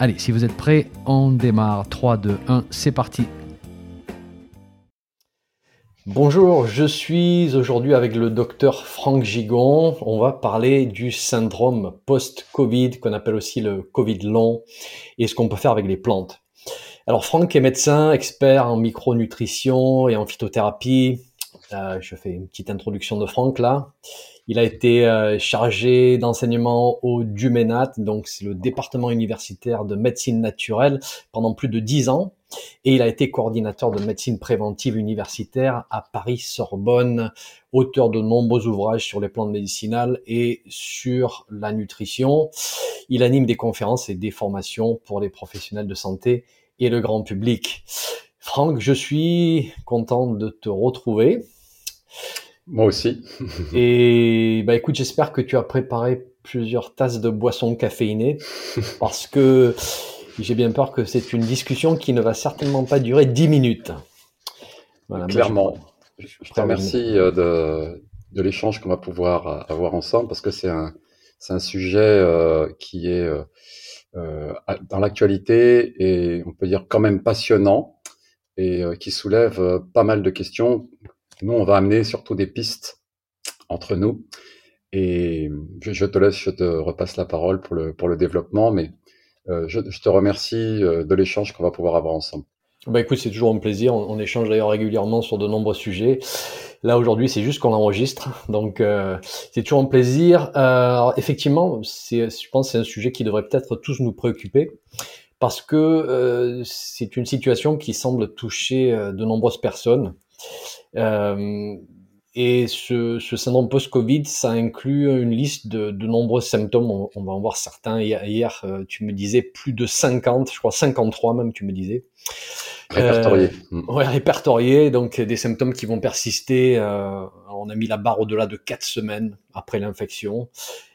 Allez, si vous êtes prêts, on démarre. 3, 2, 1, c'est parti. Bonjour, je suis aujourd'hui avec le docteur Franck Gigon. On va parler du syndrome post-Covid, qu'on appelle aussi le Covid long, et ce qu'on peut faire avec les plantes. Alors Franck est médecin, expert en micronutrition et en phytothérapie. Je fais une petite introduction de Franck là. Il a été chargé d'enseignement au Duménat, donc c'est le département universitaire de médecine naturelle, pendant plus de 10 ans. Et il a été coordinateur de médecine préventive universitaire à Paris-Sorbonne, auteur de nombreux ouvrages sur les plantes médicinales et sur la nutrition. Il anime des conférences et des formations pour les professionnels de santé et le grand public. Franck, je suis content de te retrouver. Moi aussi. Et bah écoute, j'espère que tu as préparé plusieurs tasses de boissons caféinées, parce que j'ai bien peur que c'est une discussion qui ne va certainement pas durer 10 minutes. Voilà, clairement. Je te remercie de l'échange qu'on va pouvoir avoir ensemble, parce que c'est un sujet qui est dans l'actualité et on peut dire quand même passionnant et qui soulève pas mal de questions. Nous, on va amener surtout des pistes entre nous et je te repasse la parole pour le développement, mais je te remercie de l'échange qu'on va pouvoir avoir ensemble. Bah écoute, c'est toujours un plaisir. On échange d'ailleurs régulièrement sur de nombreux sujets. Là, aujourd'hui, c'est juste qu'on l'enregistre. Donc, c'est toujours un plaisir. Alors, effectivement, je pense que c'est un sujet qui devrait peut-être tous nous préoccuper, parce que c'est une situation qui semble toucher de nombreuses personnes. Et ce syndrome post-Covid, ça inclut une liste de nombreux symptômes. On va en voir certains. Hier, tu me disais plus de 50, je crois 53 même, tu me disais. Répertoriés. Ouais, répertoriés. Donc, des symptômes qui vont persister. On a mis la barre au-delà de 4 semaines après l'infection.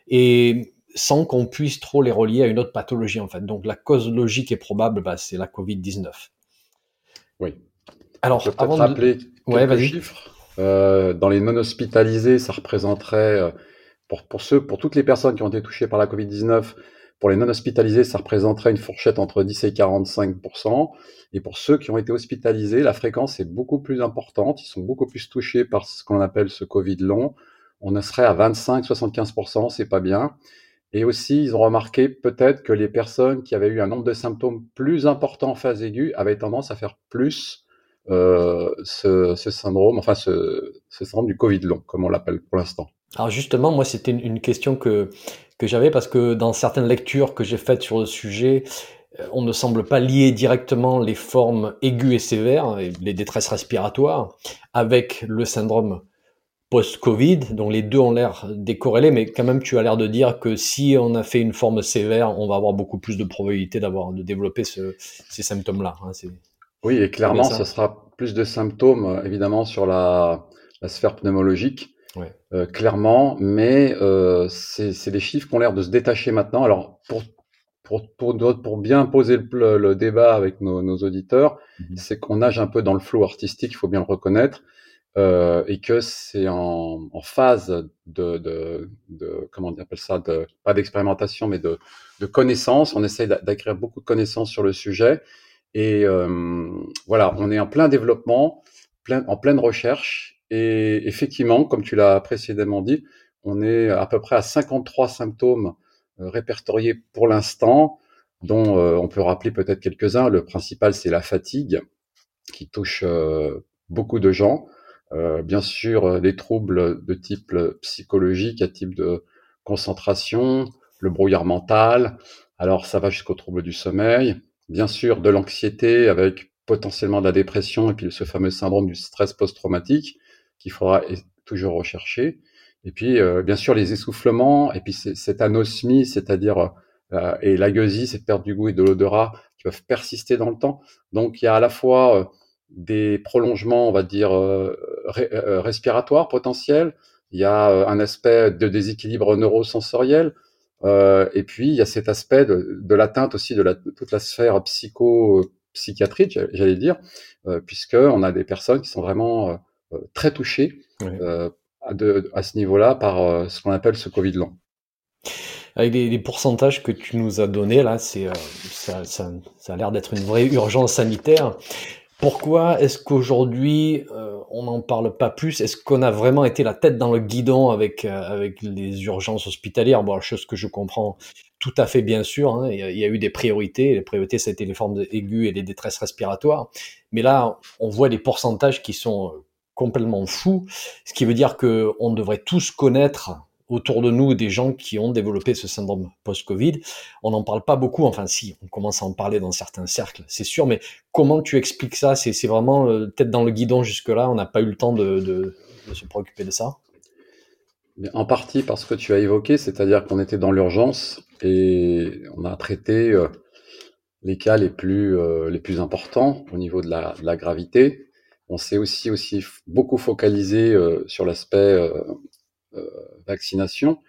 Et sans qu'on puisse trop les relier à une autre pathologie, en fait. Donc, la cause logique et probable, c'est la Covid-19. Oui. Alors, je peux te rappeler quelques chiffres. Dans les non-hospitalisés, ça représenterait, pour toutes les personnes qui ont été touchées par la Covid-19, pour les non-hospitalisés, ça représenterait une fourchette entre 10 et 45%. Et pour ceux qui ont été hospitalisés, la fréquence est beaucoup plus importante. Ils sont beaucoup plus touchés par ce qu'on appelle ce Covid long. On en serait à 25-75%, c'est pas bien. Et aussi, ils ont remarqué peut-être que les personnes qui avaient eu un nombre de symptômes plus important en phase aiguë avaient tendance à faire plus ce syndrome du Covid long, comme on l'appelle pour l'instant. Alors justement, moi, c'était une question que j'avais, parce que dans certaines lectures que j'ai faites sur le sujet, on ne semble pas lier directement les formes aiguës et sévères, les détresses respiratoires, avec le syndrome post-Covid. Donc les deux ont l'air décorrélés, mais quand même, tu as l'air de dire que si on a fait une forme sévère, on va avoir beaucoup plus de probabilité de développer ces symptômes-là. Hein, oui, et clairement, ça sera plus de symptômes, évidemment, sur la sphère pneumologique, ouais. Clairement, mais c'est des chiffres qui ont l'air de se détacher maintenant. Alors, pour bien poser le débat avec nos auditeurs, c'est qu'on nage un peu dans le flou artistique, il faut bien le reconnaître, et que c'est en phase de comment on appelle ça, pas d'expérimentation, mais de connaissance. On essaye d'acquérir beaucoup de connaissances sur le sujet. Et voilà, on est en plein développement, en pleine recherche. Et effectivement, comme tu l'as précédemment dit, on est à peu près à 53 symptômes répertoriés pour l'instant, dont on peut rappeler peut-être quelques-uns. Le principal, c'est la fatigue, qui touche beaucoup de gens. Bien sûr, des troubles de type psychologique, à type de concentration, le brouillard mental. Alors, ça va jusqu'aux troubles du sommeil. Bien sûr, de l'anxiété avec potentiellement de la dépression et puis ce fameux syndrome du stress post-traumatique qu'il faudra toujours rechercher. Et puis, bien sûr, les essoufflements et puis cette anosmie, c'est-à-dire et l'agueusie, cette perte du goût et de l'odorat qui peuvent persister dans le temps. Donc, il y a à la fois des prolongements, on va dire, respiratoires potentiels, il y a un aspect de déséquilibre neurosensoriel, et puis il y a cet aspect de l'atteinte aussi de toute la sphère psychiatrique, j'allais dire, puisqu'on a des personnes qui sont vraiment très touchées à ce niveau-là par ce qu'on appelle ce Covid lent. Avec les pourcentages que tu nous as donnés, là, ça a l'air d'être une vraie urgence sanitaire. Pourquoi est-ce qu'aujourd'hui, on n'en parle pas plus? Est-ce qu'on a vraiment été la tête dans le guidon avec les urgences hospitalières? Bon, chose que je comprends tout à fait, bien sûr. Hein, il y a eu des priorités. Les priorités, c'était les formes aiguës et les détresses respiratoires. Mais là, on voit des pourcentages qui sont complètement fous, ce qui veut dire qu'on devrait tous connaître autour de nous des gens qui ont développé ce syndrome post-Covid. On n'en parle pas beaucoup, enfin si, on commence à en parler dans certains cercles, c'est sûr, mais comment tu expliques ça? C'est vraiment tête dans le guidon jusque-là, on n'a pas eu le temps de se préoccuper de ça. En partie parce que tu as évoqué, c'est-à-dire qu'on était dans l'urgence et on a traité les cas les plus importants au niveau de la gravité. On s'est aussi beaucoup focalisé sur l'aspect vaccination,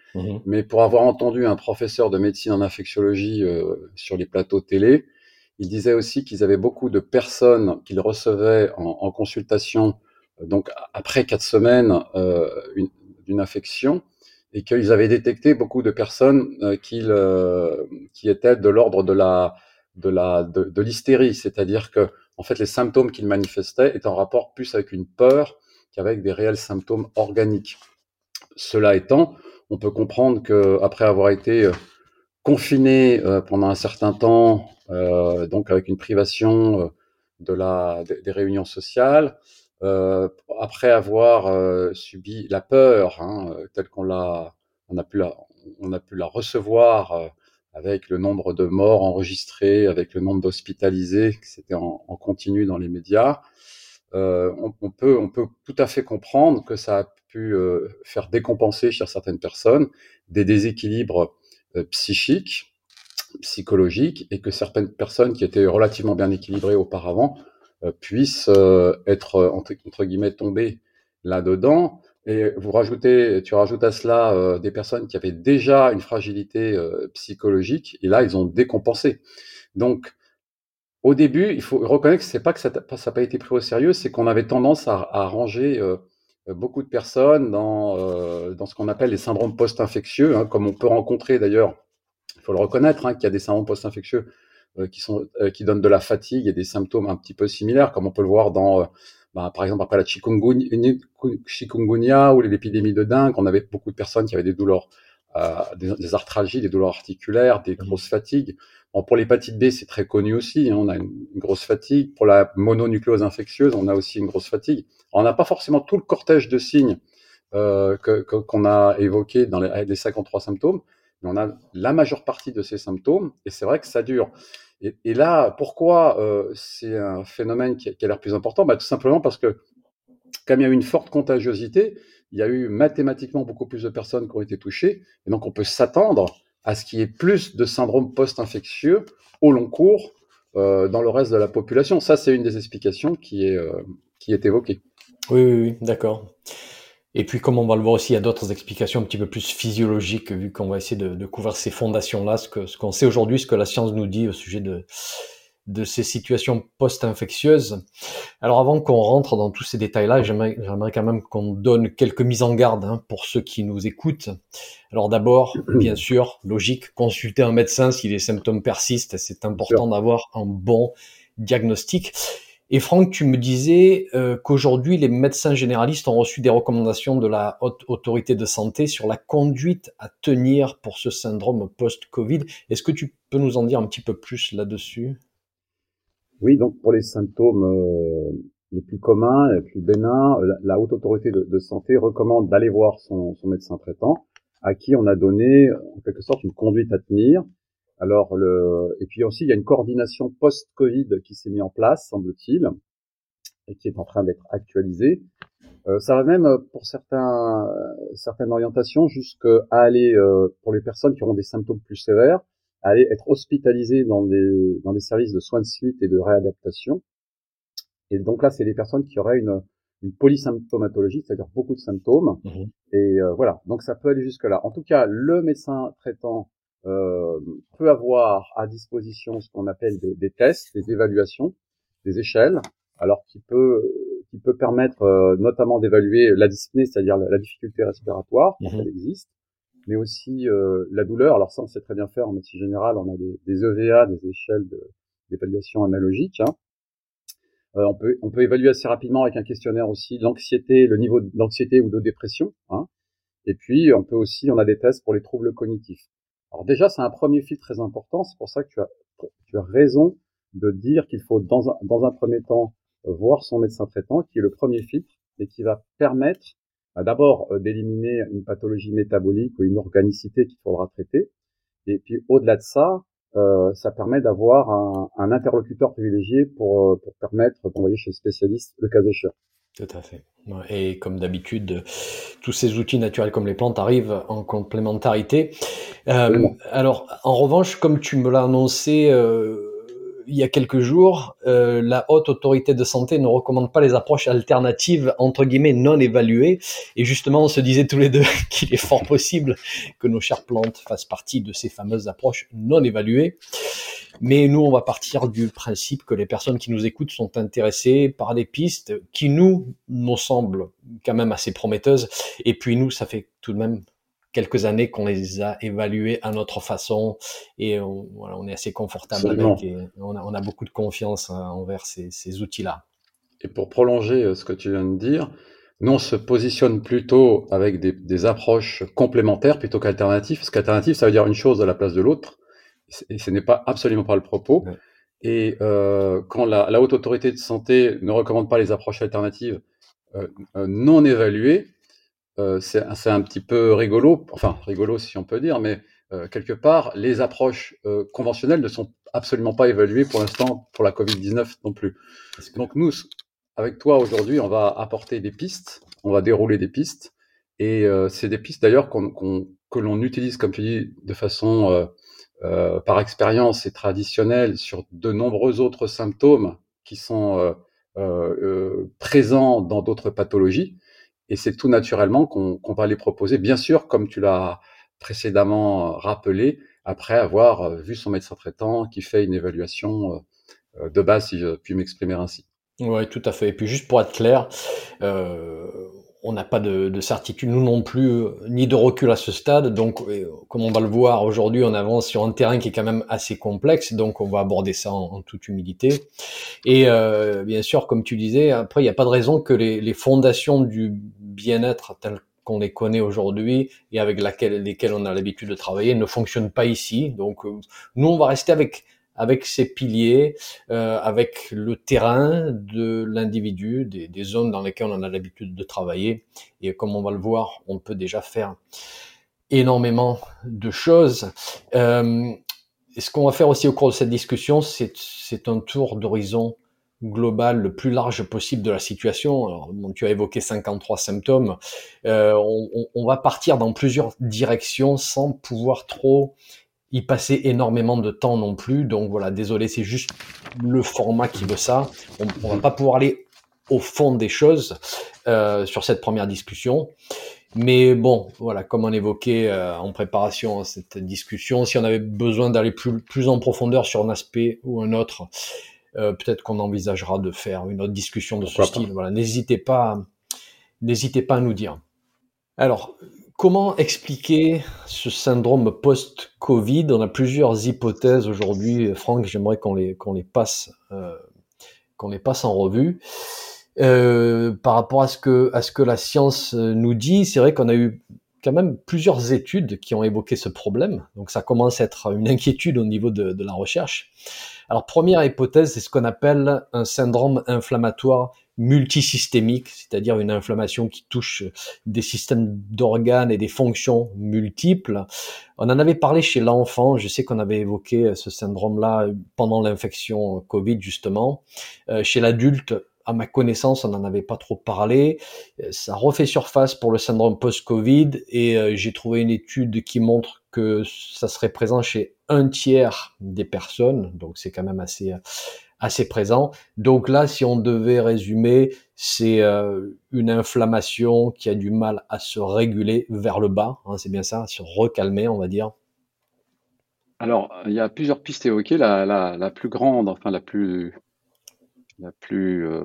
mais pour avoir entendu un professeur de médecine en infectiologie sur les plateaux télé, il disait aussi qu'ils avaient beaucoup de personnes qu'ils recevaient en consultation, donc après 4 semaines d'une infection, et qu'ils avaient détecté beaucoup de personnes qui étaient de l'ordre de l'hystérie, c'est-à-dire que en fait les symptômes qu'ils manifestaient étaient en rapport plus avec une peur qu'avec des réels symptômes organiques. Cela étant, on peut comprendre qu'après avoir été confiné pendant un certain temps, donc avec une privation des réunions sociales, après avoir subi la peur, telle qu'on a pu la recevoir avec le nombre de morts enregistrés, avec le nombre d'hospitalisés, c'était en continu dans les médias, on peut tout à fait comprendre que ça a pu faire décompenser chez certaines personnes des déséquilibres psychiques, psychologiques, et que certaines personnes qui étaient relativement bien équilibrées auparavant puissent être, entre guillemets, tombées là-dedans. Et tu rajoutes à cela des personnes qui avaient déjà une fragilité psychologique, et là, ils ont décompensé. Donc, au début, il faut reconnaître que c'est pas que ça n'a pas été pris au sérieux, c'est qu'on avait tendance à ranger beaucoup de personnes dans ce qu'on appelle les syndromes post-infectieux, comme on peut rencontrer d'ailleurs, il faut le reconnaître, qu'il y a des syndromes post-infectieux qui donnent de la fatigue et des symptômes un petit peu similaires, comme on peut le voir dans, par exemple, après la chikungunya ou l'épidémie de dengue, on avait beaucoup de personnes qui avaient des douleurs, des arthralgies, des douleurs articulaires, des grosses fatigues. Bon, pour l'hépatite B, c'est très connu aussi, on a une grosse fatigue. Pour la mononucléose infectieuse, on a aussi une grosse fatigue. Alors, on n'a pas forcément tout le cortège de signes qu'on a évoqué dans les 53 symptômes, mais on a la majeure partie de ces symptômes, et c'est vrai que ça dure. Et là, pourquoi c'est un phénomène qui a l'air plus important? Tout simplement parce que, comme il y a eu une forte contagiosité, il y a eu mathématiquement beaucoup plus de personnes qui ont été touchées, et donc on peut s'attendre à ce qu'il y ait plus de syndromes post-infectieux au long cours dans le reste de la population. Ça, c'est une des explications qui est évoquée. Oui, d'accord. Et puis, comme on va le voir aussi, il y a d'autres explications un petit peu plus physiologiques, vu qu'on va essayer de couvrir ces fondations-là, ce qu'on sait aujourd'hui, ce que la science nous dit au sujet de ces situations post-infectieuses. Alors avant qu'on rentre dans tous ces détails-là, j'aimerais quand même qu'on donne quelques mises en garde pour ceux qui nous écoutent. Alors d'abord, bien sûr, logique, consulter un médecin si les symptômes persistent, c'est important d'avoir un bon diagnostic. Et Franck, tu me disais qu'aujourd'hui, les médecins généralistes ont reçu des recommandations de la Haute Autorité de Santé sur la conduite à tenir pour ce syndrome post-Covid. Est-ce que tu peux nous en dire un petit peu plus là-dessus ? Oui, donc pour les symptômes les plus communs, les plus bénins, la Haute Autorité de Santé recommande d'aller voir son médecin traitant, à qui on a donné en quelque sorte une conduite à tenir. Alors et puis aussi il y a une coordination post-Covid qui s'est mise en place, semble-t-il, et qui est en train d'être actualisée. Ça va même pour certaines orientations jusqu'à aller pour les personnes qui auront des symptômes plus sévères, aller être hospitalisés dans des services de soins de suite et de réadaptation. Et donc là, c'est des personnes qui auraient une polysymptomatologie, c'est-à-dire beaucoup de symptômes. Mmh. Et voilà, donc ça peut aller jusque-là. En tout cas, le médecin traitant peut avoir à disposition ce qu'on appelle des tests, des évaluations, des échelles, alors qui peut permettre notamment d'évaluer la dyspnée, c'est-à-dire la difficulté respiratoire, quand elle existe, mais aussi la douleur. Alors ça, on sait très bien faire en médecine générale, on a des EVA, des échelles d'évaluation analogique. Hein. On peut évaluer assez rapidement avec un questionnaire aussi l'anxiété, le niveau d'anxiété ou de dépression. Hein. Et puis, on a des tests pour les troubles cognitifs. Alors déjà, c'est un premier fil très important. C'est pour ça que tu as raison de dire qu'il faut, dans un premier temps, voir son médecin traitant, qui est le premier filtre, et qui va permettre d'abord d'éliminer une pathologie métabolique ou une organicité qu'il faudra traiter. Et puis, au-delà de ça, ça permet d'avoir un interlocuteur privilégié pour permettre d'envoyer chez le spécialiste le cas échéant. Tout à fait. Et comme d'habitude, tous ces outils naturels comme les plantes arrivent en complémentarité. Alors, en revanche, comme tu me l'as annoncé il y a quelques jours, la Haute Autorité de Santé ne recommande pas les approches alternatives, entre guillemets, non évaluées. Et justement, on se disait tous les deux qu'il est fort possible que nos chères plantes fassent partie de ces fameuses approches non évaluées. Mais nous, on va partir du principe que les personnes qui nous écoutent sont intéressées par des pistes qui, nous semblent quand même assez prometteuses. Et puis nous, ça fait tout de même quelques années qu'on les a évaluées à notre façon et on est assez confortable avec et on a beaucoup de confiance envers ces outils-là. Et pour prolonger ce que tu viens de dire, nous on se positionne plutôt avec des approches complémentaires plutôt qu'alternatives, parce qu'alternative ça veut dire une chose à la place de l'autre, et ce n'est pas absolument pas le propos. Ouais. Et quand la Haute Autorité de Santé ne recommande pas les approches alternatives non évaluées, c'est un petit peu rigolo, enfin rigolo si on peut dire, mais quelque part, les approches conventionnelles ne sont absolument pas évaluées pour l'instant pour la Covid-19 non plus. Donc nous, avec toi aujourd'hui, on va apporter des pistes, on va dérouler des pistes, et c'est des pistes d'ailleurs que l'on utilise, comme tu dis, de façon par expérience et traditionnelle sur de nombreux autres symptômes qui sont présents dans d'autres pathologies. Et c'est tout naturellement qu'on va les proposer, bien sûr, comme tu l'as précédemment rappelé, après avoir vu son médecin traitant qui fait une évaluation de base, si je puis m'exprimer ainsi. Oui, tout à fait. Et puis juste pour être clair, on n'a pas de certitude, nous non plus, ni de recul à ce stade. Donc, comme on va le voir aujourd'hui, on avance sur un terrain qui est quand même assez complexe. Donc, on va aborder ça en toute humilité. Et bien sûr, comme tu disais, après, il n'y a pas de raison que les fondations du bien-être telles qu'on les connaît aujourd'hui et avec lesquelles on a l'habitude de travailler ne fonctionnent pas ici. Donc, nous, on va rester avec ses piliers, avec le terrain de l'individu, des zones dans lesquelles on a l'habitude de travailler. Et comme on va le voir, on peut déjà faire énormément de choses. Et ce qu'on va faire aussi au cours de cette discussion, c'est un tour d'horizon global le plus large possible de la situation. Alors, tu as évoqué 53 symptômes. On va partir dans plusieurs directions sans pouvoir trop y passer énormément de temps non plus, donc voilà, désolé, c'est juste le format qui veut ça. On va pas pouvoir aller au fond des choses sur cette première discussion, mais bon, voilà, comme on évoquait en préparation à cette discussion, si on avait besoin d'aller plus en profondeur sur un aspect ou un autre, peut-être qu'on envisagera de faire une autre discussion de ce style. Voilà, n'hésitez pas à nous dire. Alors, comment expliquer ce syndrome post-Covid? On a plusieurs hypothèses aujourd'hui. Franck, j'aimerais qu'on les passe en revue. Par rapport à ce que la science nous dit, c'est vrai qu'on a eu quand même plusieurs études qui ont évoqué ce problème. Donc ça commence à être une inquiétude au niveau de la recherche. Alors première hypothèse, c'est ce qu'on appelle un syndrome inflammatoire multisystémique, c'est-à-dire une inflammation qui touche des systèmes d'organes et des fonctions multiples. On en avait parlé chez l'enfant, je sais qu'on avait évoqué ce syndrome-là pendant l'infection Covid justement. Chez l'adulte, à ma connaissance, on n'en avait pas trop parlé. Ça refait surface pour le syndrome post-Covid et j'ai trouvé une étude qui montre que ça serait présent chez un tiers des personnes, donc c'est quand même assez présent. Donc là, si on devait résumer, c'est une inflammation qui a du mal à se réguler vers le bas, hein, c'est bien ça, à se recalmer, on va dire. Alors, il y a plusieurs pistes évoquées. La plus grande, enfin la plus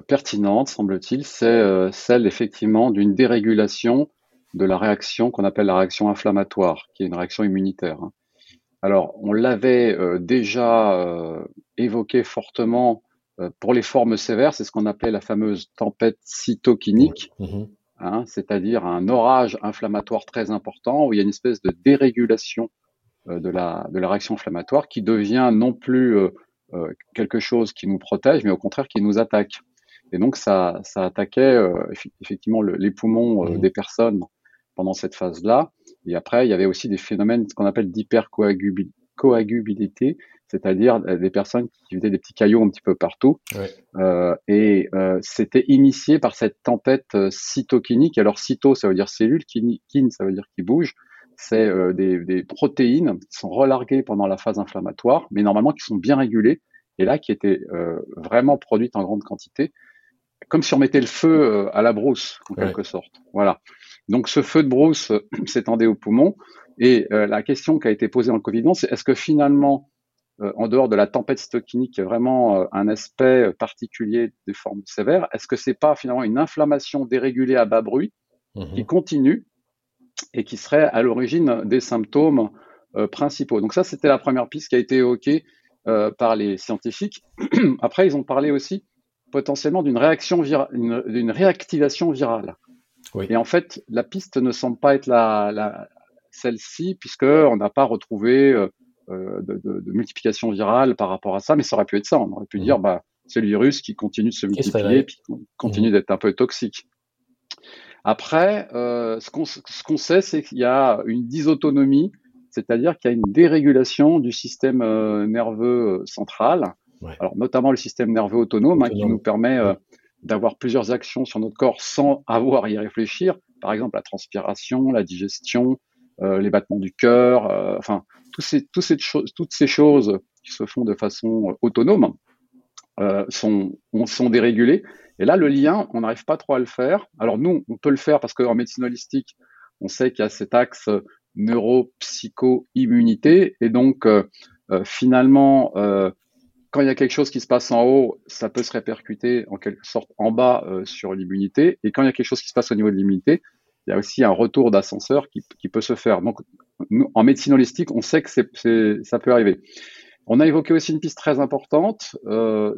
pertinente, semble-t-il, c'est celle effectivement d'une dérégulation de la réaction qu'on appelle la réaction inflammatoire, qui est une réaction immunitaire. Hein. Alors, on l'avait déjà évoqué fortement pour les formes sévères, c'est ce qu'on appelait la fameuse tempête cytokinique, hein, c'est-à-dire un orage inflammatoire très important où il y a une espèce de dérégulation de la réaction inflammatoire qui devient non plus quelque chose qui nous protège, mais au contraire qui nous attaque. Et donc, ça attaquait effectivement les poumons des personnes pendant cette phase-là. Et après, il y avait aussi des phénomènes qu'on appelle d'hypercoagulabilité, c'est-à-dire des personnes qui faisaient des petits caillots un petit peu partout. Ouais. C'était initié par cette tempête cytokinique. Alors, cyto, ça veut dire cellule, kine, ça veut dire qui bouge. C'est des protéines qui sont relarguées pendant la phase inflammatoire, mais normalement qui sont bien régulées, et là qui étaient vraiment produites en grande quantité, comme si on mettait le feu à la brousse, en quelque sorte. Voilà. Donc ce feu de brousse s'étendait aux poumons, et la question qui a été posée dans le Covid-19, c'est est-ce que finalement, en dehors de la tempête cytokinique, qui est vraiment un aspect particulier des formes sévères, est-ce que c'est pas finalement une inflammation dérégulée à bas bruit qui continue et qui serait à l'origine des symptômes principaux. Donc ça, c'était la première piste qui a été évoquée par les scientifiques. Après, ils ont parlé aussi potentiellement d'une réaction d'une réactivation virale. Oui. Et en fait, la piste ne semble pas être celle-ci, puisqu'on n'a pas retrouvé de multiplication virale par rapport à ça, mais ça aurait pu être ça. On aurait pu dire, c'est le virus qui continue de se multiplier et puis continue d'être un peu toxique. Après, ce qu'on sait, c'est qu'il y a une dysautonomie, c'est-à-dire qu'il y a une dérégulation du système nerveux central, alors notamment le système nerveux autonome, qui nous permet d'avoir plusieurs actions sur notre corps sans avoir à y réfléchir, par exemple la transpiration, la digestion, les battements du cœur, enfin toutes ces choses qui se font de façon autonome sont dérégulées. Et là, le lien, on n'arrive pas trop à le faire. Alors nous, on peut le faire parce qu'en médecine holistique, on sait qu'il y a cet axe neuro-psycho-immunité. Et donc, finalement, quand il y a quelque chose qui se passe en haut, ça peut se répercuter en quelque sorte en bas sur l'immunité. Et quand il y a quelque chose qui se passe au niveau de l'immunité, il y a aussi un retour d'ascenseur qui peut se faire. Donc, nous, en médecine holistique, on sait que ça peut arriver. On a évoqué aussi une piste très importante,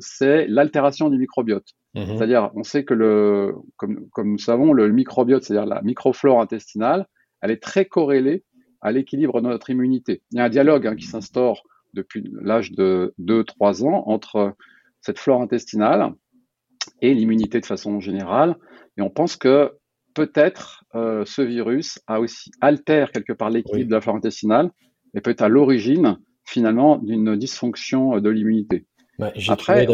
c'est l'altération du microbiote. C'est-à-dire, on sait que comme nous savons, le microbiote, c'est-à-dire la microflore intestinale, elle est très corrélée à l'équilibre de notre immunité. Il y a un dialogue qui s'instaure depuis l'âge de 2-3 ans entre cette flore intestinale et l'immunité de façon générale. Et on pense que peut-être ce virus altère quelque part l'équilibre de la flore intestinale et peut être à l'origine finalement d'une dysfonction de l'immunité. J'ai trouvé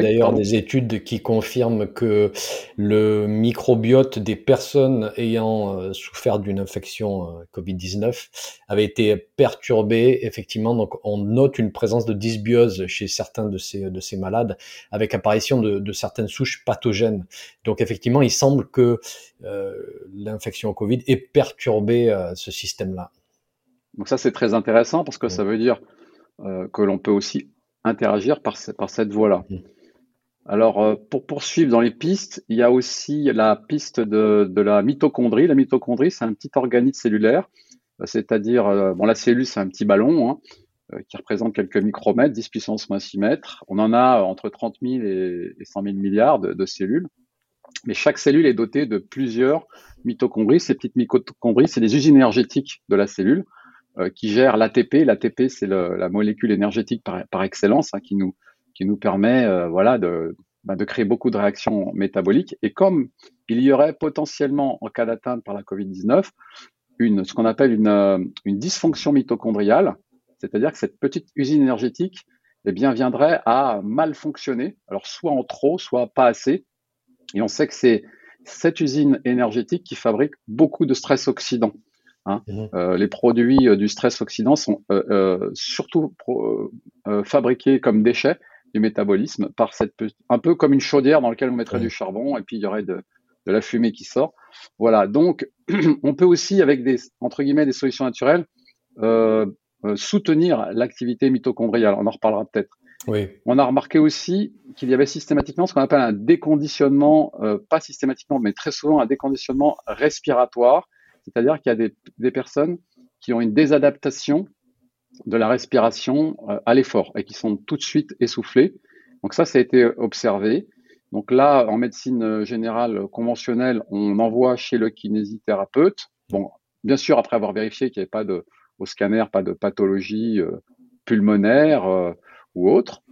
d'ailleurs des études qui confirment que le microbiote des personnes ayant souffert d'une infection Covid-19 avait été perturbé, effectivement. Donc, on note une présence de dysbiose chez certains de ces malades, avec apparition de certaines souches pathogènes. Donc, effectivement, il semble que l'infection au Covid ait perturbé ce système-là. Donc ça, c'est très intéressant parce que ça veut dire que l'on peut aussi interagir par cette voie-là. Alors, pour poursuivre dans les pistes, il y a aussi la piste de la mitochondrie. La mitochondrie, c'est un petit organite cellulaire, c'est-à-dire, la cellule, c'est un petit ballon qui représente quelques micromètres, 10^-6 mètres. On en a entre 30 000 et 100 000 milliards de cellules. Mais chaque cellule est dotée de plusieurs mitochondries. Ces petites mitochondries, c'est des usines énergétiques de la cellule qui gère l'ATP. L'ATP, c'est la molécule énergétique par excellence qui nous permet de créer beaucoup de réactions métaboliques. Et comme il y aurait potentiellement, en cas d'atteinte par la Covid-19, ce qu'on appelle une dysfonction mitochondriale, c'est-à-dire que cette petite usine énergétique viendrait à mal fonctionner, alors soit en trop, soit pas assez. Et on sait que c'est cette usine énergétique qui fabrique beaucoup de stress oxydant. Hein. Les produits du stress oxydant sont surtout fabriqués comme déchets du métabolisme, par cette un peu comme une chaudière dans laquelle on mettrait du charbon et puis il y aurait de la fumée qui sort. Voilà, donc on peut aussi, avec des, entre guillemets, des solutions naturelles, soutenir l'activité mitochondriale. On en reparlera peut-être. Oui. On a remarqué aussi qu'il y avait systématiquement ce qu'on appelle un déconditionnement, pas systématiquement, mais très souvent un déconditionnement respiratoire, c'est-à-dire qu'il y a des personnes qui ont une désadaptation de la respiration à l'effort et qui sont tout de suite essoufflées. Donc ça a été observé. Donc là, en médecine générale conventionnelle, on envoie chez le kinésithérapeute. Bon, bien sûr, après avoir vérifié qu'il n'y avait pas de, au scanner, pas de pathologie pulmonaire ou autre.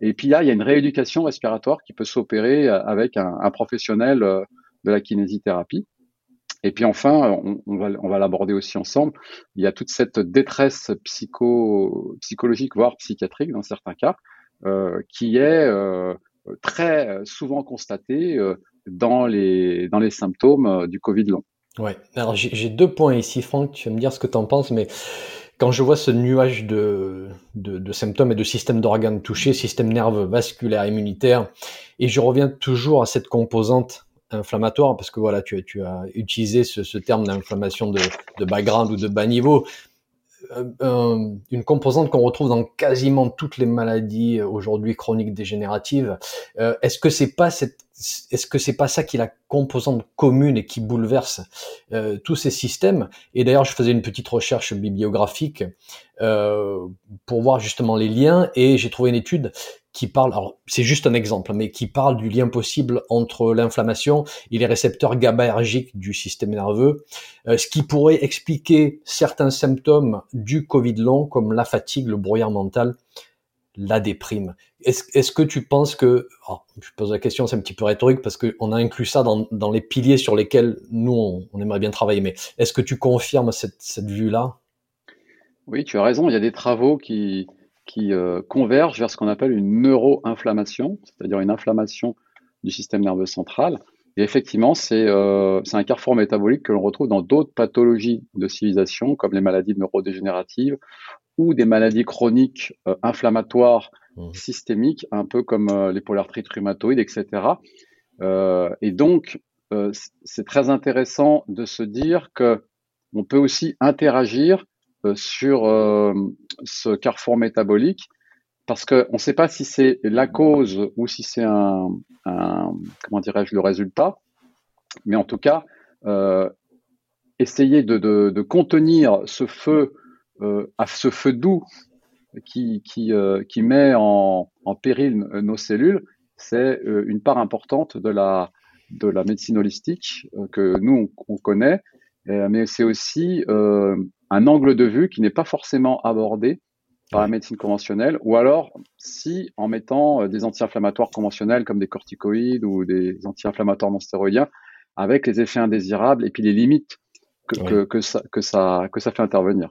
Et puis là, il y a une rééducation respiratoire qui peut s'opérer avec un professionnel de la kinésithérapie. Et puis enfin, on va l'aborder aussi ensemble, il y a toute cette détresse psychologique, voire psychiatrique dans certains cas, qui est très souvent constatée dans les symptômes du Covid long. Ouais. Alors j'ai deux points ici, Franck, tu vas me dire ce que tu en penses, mais quand je vois ce nuage de symptômes et de systèmes d'organes touchés, système nerveux, vasculaire, immunitaire, et je reviens toujours à cette composante inflammatoire, parce que voilà, tu as utilisé ce terme d'inflammation de bas grade ou de bas niveau, une composante qu'on retrouve dans quasiment toutes les maladies aujourd'hui chroniques dégénératives. Est-ce que c'est pas ça qui est la composante commune et qui bouleverse tous ces systèmes? Et d'ailleurs, je faisais une petite recherche bibliographique pour voir justement les liens, et j'ai trouvé une étude qui parle, alors c'est juste un exemple, mais qui parle du lien possible entre l'inflammation et les récepteurs GABAergiques du système nerveux, ce qui pourrait expliquer certains symptômes du Covid long, comme la fatigue, le brouillard mental, la déprime. Est-ce que tu penses que, je pose la question, c'est un petit peu rhétorique parce qu'on a inclus ça dans les piliers sur lesquels nous on aimerait bien travailler, mais est-ce que tu confirmes cette vue-là? Oui, tu as raison, il y a des travaux qui convergent vers ce qu'on appelle une neuro-inflammation, c'est-à-dire une inflammation du système nerveux central. Et effectivement, c'est un carrefour métabolique que l'on retrouve dans d'autres pathologies de civilisation, comme les maladies neurodégénératives ou des maladies chroniques inflammatoires systémiques, un peu comme les polyarthrites rhumatoïdes, etc. Et donc, c'est très intéressant de se dire qu'on peut aussi interagir sur ce carrefour métabolique, parce qu'on ne sait pas si c'est la cause ou si c'est comment dirais-je, le résultat, mais en tout cas, essayer de contenir ce feu doux qui met en péril nos cellules, c'est une part importante de la médecine holistique que nous on connaît, mais c'est aussi un angle de vue qui n'est pas forcément abordé par la médecine conventionnelle, ou alors si en mettant des anti-inflammatoires conventionnels comme des corticoïdes ou des anti-inflammatoires non stéroïdiens, avec les effets indésirables et puis les limites que ça fait intervenir.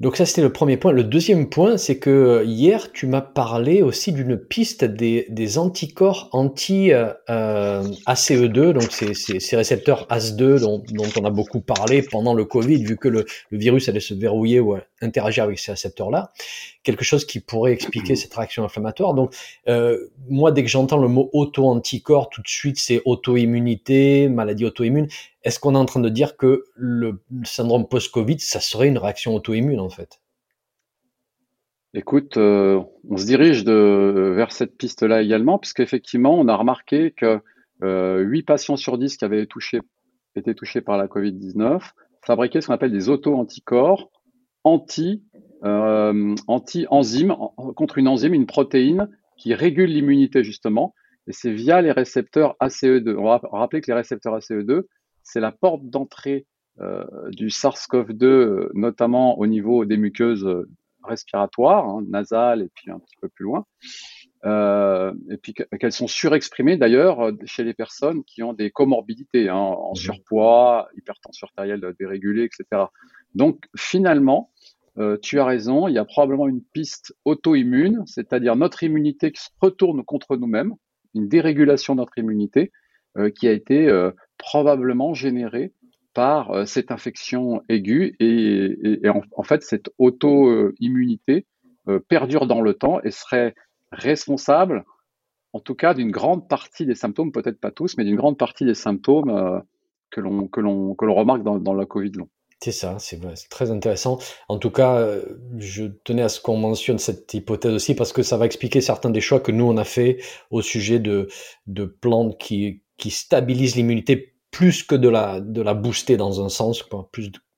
Donc ça, c'était le premier point. Le deuxième point, c'est que hier, tu m'as parlé aussi d'une piste des anticorps anti-ACE2, donc ces récepteurs ACE2 dont on a beaucoup parlé pendant le Covid, vu que le virus allait se verrouiller ou interagir avec ces récepteurs-là, quelque chose qui pourrait expliquer cette réaction inflammatoire. Donc moi, dès que j'entends le mot auto-anticorps, tout de suite, c'est auto-immunité, maladie auto-immune. Est-ce qu'on est en train de dire que le syndrome post-Covid, ça serait une réaction auto-immune, en fait? Écoute, on se dirige vers cette piste-là également, puisqu'effectivement, on a remarqué que 8 patients sur 10 qui avaient été touchés par la Covid-19 fabriquaient ce qu'on appelle des auto-anticorps anti-enzyme, contre une enzyme, une protéine qui régule l'immunité, justement, et c'est via les récepteurs ACE2. On va rappeler que les récepteurs ACE2, c'est la porte d'entrée du SARS-CoV-2, notamment au niveau des muqueuses respiratoires, nasales et puis un petit peu plus loin. Et puis qu'elles sont surexprimées d'ailleurs chez les personnes qui ont des comorbidités, en surpoids, hypertension artérielle dérégulée, etc. Donc finalement, tu as raison, il y a probablement une piste auto-immune, c'est-à-dire notre immunité qui se retourne contre nous-mêmes, une dérégulation de notre immunité qui a été probablement généré par cette infection aiguë et en fait cette auto-immunité perdure dans le temps et serait responsable en tout cas d'une grande partie des symptômes, peut-être pas tous, mais d'une grande partie des symptômes que l'on remarque dans le Covid long. C'est ça, c'est très intéressant. En tout cas, je tenais à ce qu'on mentionne cette hypothèse aussi parce que ça va expliquer certains des choix que nous on a fait au sujet de plantes qui stabilisent l'immunité plus que de la booster dans un sens,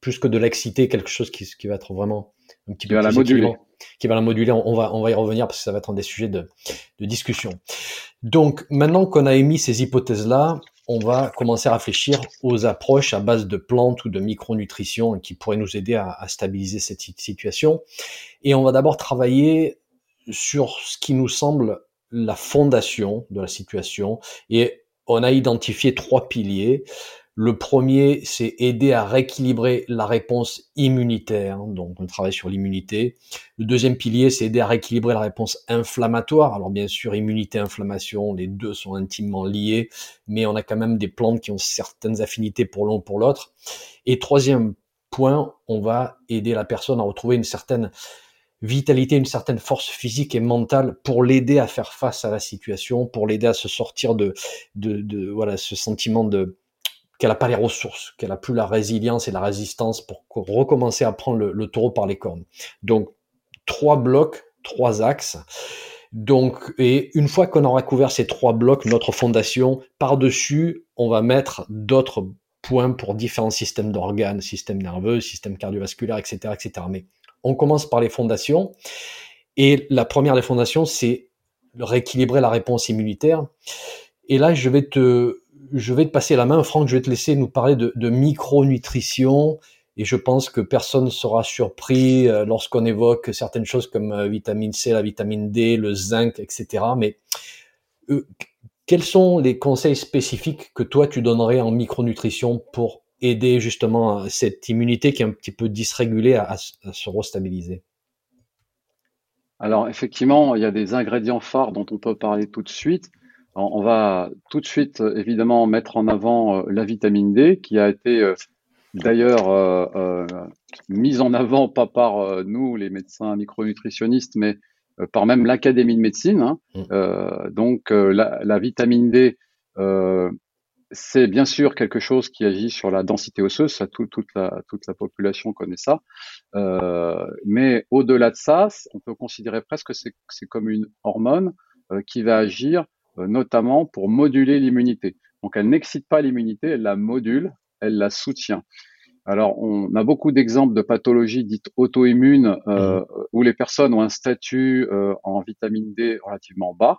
plus que de l'exciter, quelque chose qui va être vraiment un petit peu plus équilibrant, qui va la moduler. On va y revenir parce que ça va être un des sujets de discussion. Donc maintenant qu'on a émis ces hypothèses-là, on va commencer à réfléchir aux approches à base de plantes ou de micronutrition qui pourraient nous aider à stabiliser cette situation. Et on va d'abord travailler sur ce qui nous semble la fondation de la situation. Et on a identifié 3 piliers. Le premier, c'est aider à rééquilibrer la réponse immunitaire. Donc, on travaille sur l'immunité. Le deuxième pilier, c'est aider à rééquilibrer la réponse inflammatoire. Alors, bien sûr, immunité, inflammation, les deux sont intimement liés, mais on a quand même des plantes qui ont certaines affinités pour l'un ou pour l'autre. Et troisième point, on va aider la personne à retrouver une certaine vitalité, une certaine force physique et mentale pour l'aider à faire face à la situation, pour l'aider à se sortir de ce sentiment de qu'elle n'a pas les ressources, qu'elle n'a plus la résilience et la résistance pour recommencer à prendre le taureau par les cornes. Donc, 3 blocs, 3 axes. Donc, et une fois qu'on aura couvert ces 3 blocs, notre fondation, par-dessus, on va mettre d'autres points pour différents systèmes d'organes, système nerveux, système cardiovasculaire, etc., etc. Mais on commence par les fondations. Et la première des fondations, c'est rééquilibrer la réponse immunitaire. Et là, je vais te passer la main, Franck, je vais te laisser nous parler de micronutrition et je pense que personne ne sera surpris lorsqu'on évoque certaines choses comme vitamine C, la vitamine D, le zinc, etc. Mais quels sont les conseils spécifiques que toi tu donnerais en micronutrition pour aider justement cette immunité qui est un petit peu dysrégulée à se restabiliser ? Alors effectivement, il y a des ingrédients phares dont on peut parler tout de suite. On va tout de suite, évidemment, mettre en avant la vitamine D, qui a été d'ailleurs mise en avant, pas par nous, les médecins micronutritionnistes, mais par même l'Académie de médecine. Hein. Donc, la vitamine D, c'est bien sûr quelque chose qui agit sur la densité osseuse. Ça, toute la population connaît ça. Mais au-delà de ça, on peut considérer presque que c'est comme une hormone qui va agir notamment pour moduler l'immunité. Donc, elle n'excite pas l'immunité, elle la module, elle la soutient. Alors, on a beaucoup d'exemples de pathologies dites auto-immunes où les personnes ont un statut en vitamine D relativement bas,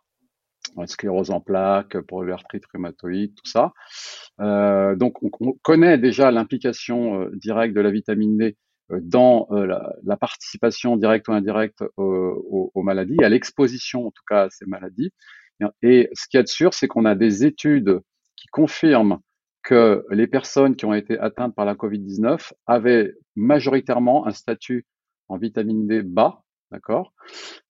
sclérose en plaques, pour l'arthrite rhumatoïde, tout ça. Donc, on connaît déjà l'implication directe de la vitamine D dans la participation directe ou indirecte aux maladies, à l'exposition en tout cas à ces maladies. Et ce qu'il y a de sûr, c'est qu'on a des études qui confirment que les personnes qui ont été atteintes par la Covid-19 avaient majoritairement un statut en vitamine D bas, d'accord ?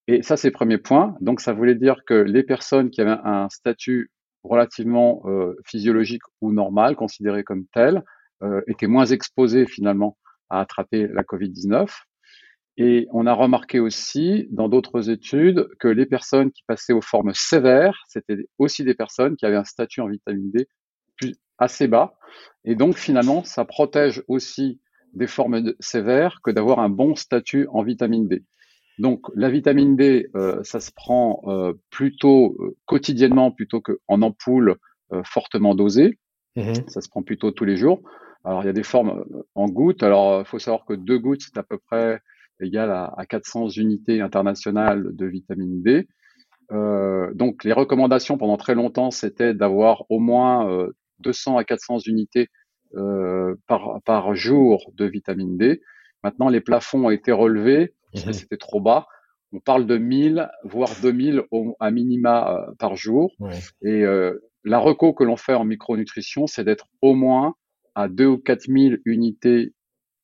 Et ça, c'est le premier point. Donc, ça voulait dire que les personnes qui avaient un statut relativement physiologique ou normal, considéré comme tel, étaient moins exposées finalement à attraper la Covid-19. Et on a remarqué aussi, dans d'autres études, que les personnes qui passaient aux formes sévères, c'était aussi des personnes qui avaient un statut en vitamine D assez bas. Et donc, finalement, ça protège aussi des formes sévères que d'avoir un bon statut en vitamine D. Donc, la vitamine D, ça se prend plutôt quotidiennement plutôt qu'en ampoule fortement dosée. Ça se prend plutôt tous les jours. Alors, il y a des formes en gouttes. Alors, il faut savoir que 2 gouttes, c'est à peu près égale à 400 unités internationales de vitamine D. Donc, les recommandations pendant très longtemps, c'était d'avoir au moins 200 à 400 unités par jour de vitamine D. Maintenant, les plafonds ont été relevés parce que c'était trop bas. On parle de 1000, voire 2000 à minima par jour. Ouais. Et la reco que l'on fait en micronutrition, c'est d'être au moins à 2 ou 4000 unités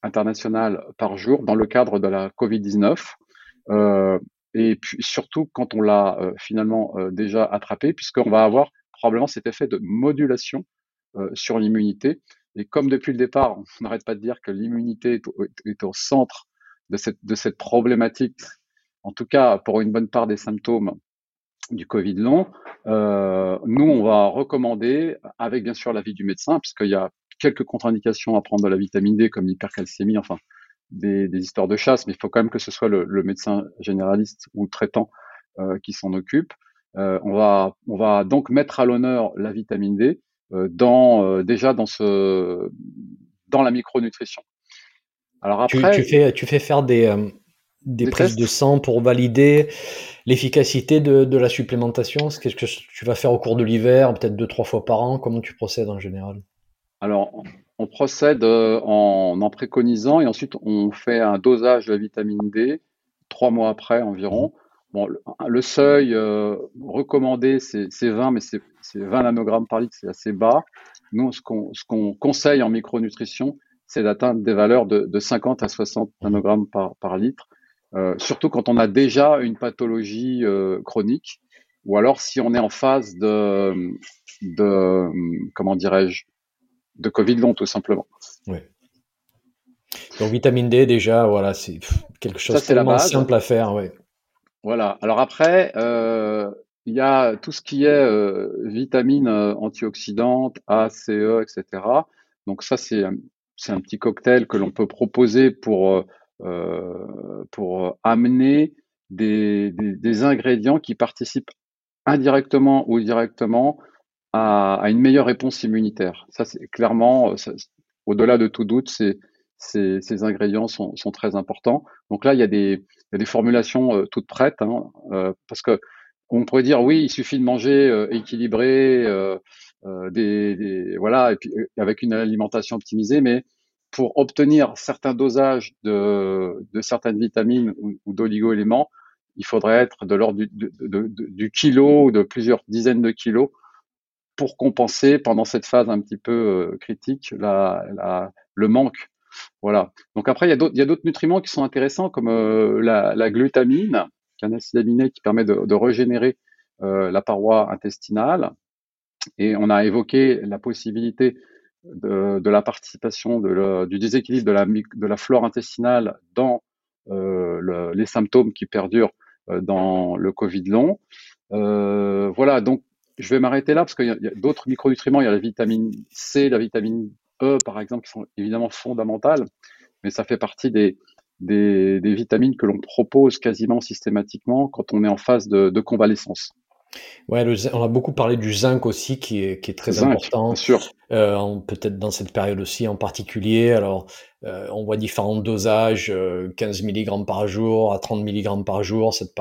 international par jour dans le cadre de la Covid-19 et puis surtout quand on l'a finalement déjà attrapé puisqu'on va avoir probablement cet effet de modulation sur l'immunité Et comme depuis le départ, on n'arrête pas de dire que l'immunité est au centre de cette problématique, en tout cas pour une bonne part des symptômes du Covid long, nous, on va recommander, avec bien sûr l'avis du médecin, puisqu'il y a quelques contre-indications à prendre de la vitamine D, comme l'hypercalcémie, enfin des histoires de chasse, mais il faut quand même que ce soit le médecin généraliste ou traitant qui s'en occupe. On va donc mettre à l'honneur la vitamine D dans la micronutrition. Alors après, tu fais faire des prises tests de sang pour valider l'efficacité de la supplémentation. Qu'est-ce que tu vas faire au cours de l'hiver, peut-être 2-3 fois par an? Comment tu procèdes en général? Alors, on procède en préconisant, et ensuite on fait un dosage de la vitamine D 3 mois après environ. Bon, le seuil recommandé, c'est 20, mais c'est 20 nanogrammes par litre, c'est assez bas. Nous, ce qu'on conseille en micronutrition, c'est d'atteindre des valeurs de 50 à 60 nanogrammes par litre. Surtout quand on a déjà une pathologie chronique, ou alors si on est en phase de Covid long, tout simplement. Oui. Donc vitamine D, déjà, voilà, c'est quelque chose de tellement simple à faire. Oui. Voilà. Alors après, il y a tout ce qui est vitamines antioxydantes, A, C, E, etc. Donc ça, c'est un petit cocktail que l'on peut proposer pour amener des ingrédients qui participent indirectement ou directement à une meilleure réponse immunitaire. Ça, c'est clairement, au-delà de tout doute, ces ingrédients sont très importants. Donc là, il y a des formulations toutes prêtes, hein, parce que on pourrait dire oui, il suffit de manger équilibré, voilà, et puis avec une alimentation optimisée, mais pour obtenir certains dosages de certaines vitamines ou d'oligo-éléments, il faudrait être de l'ordre du kilo ou de plusieurs dizaines de kilos pour compenser pendant cette phase un petit peu critique le manque. Voilà. Donc après, il y a d'autres nutriments qui sont intéressants, comme la glutamine, qui est un acide aminé qui permet de régénérer la paroi intestinale. Et on a évoqué la possibilité de la participation du déséquilibre de la flore intestinale dans les symptômes qui perdurent dans le Covid long. Voilà, donc je vais m'arrêter là parce qu'il y a d'autres micronutriments. Il y a la vitamine C, la vitamine E par exemple, qui sont évidemment fondamentales, mais ça fait partie des vitamines que l'on propose quasiment systématiquement quand on est en phase de convalescence. Ouais, on a beaucoup parlé du zinc aussi, qui est très important, bien sûr. Peut-être dans cette période aussi en particulier. Alors, on voit différents dosages, 15 mg par jour à 30 mg par jour, ça te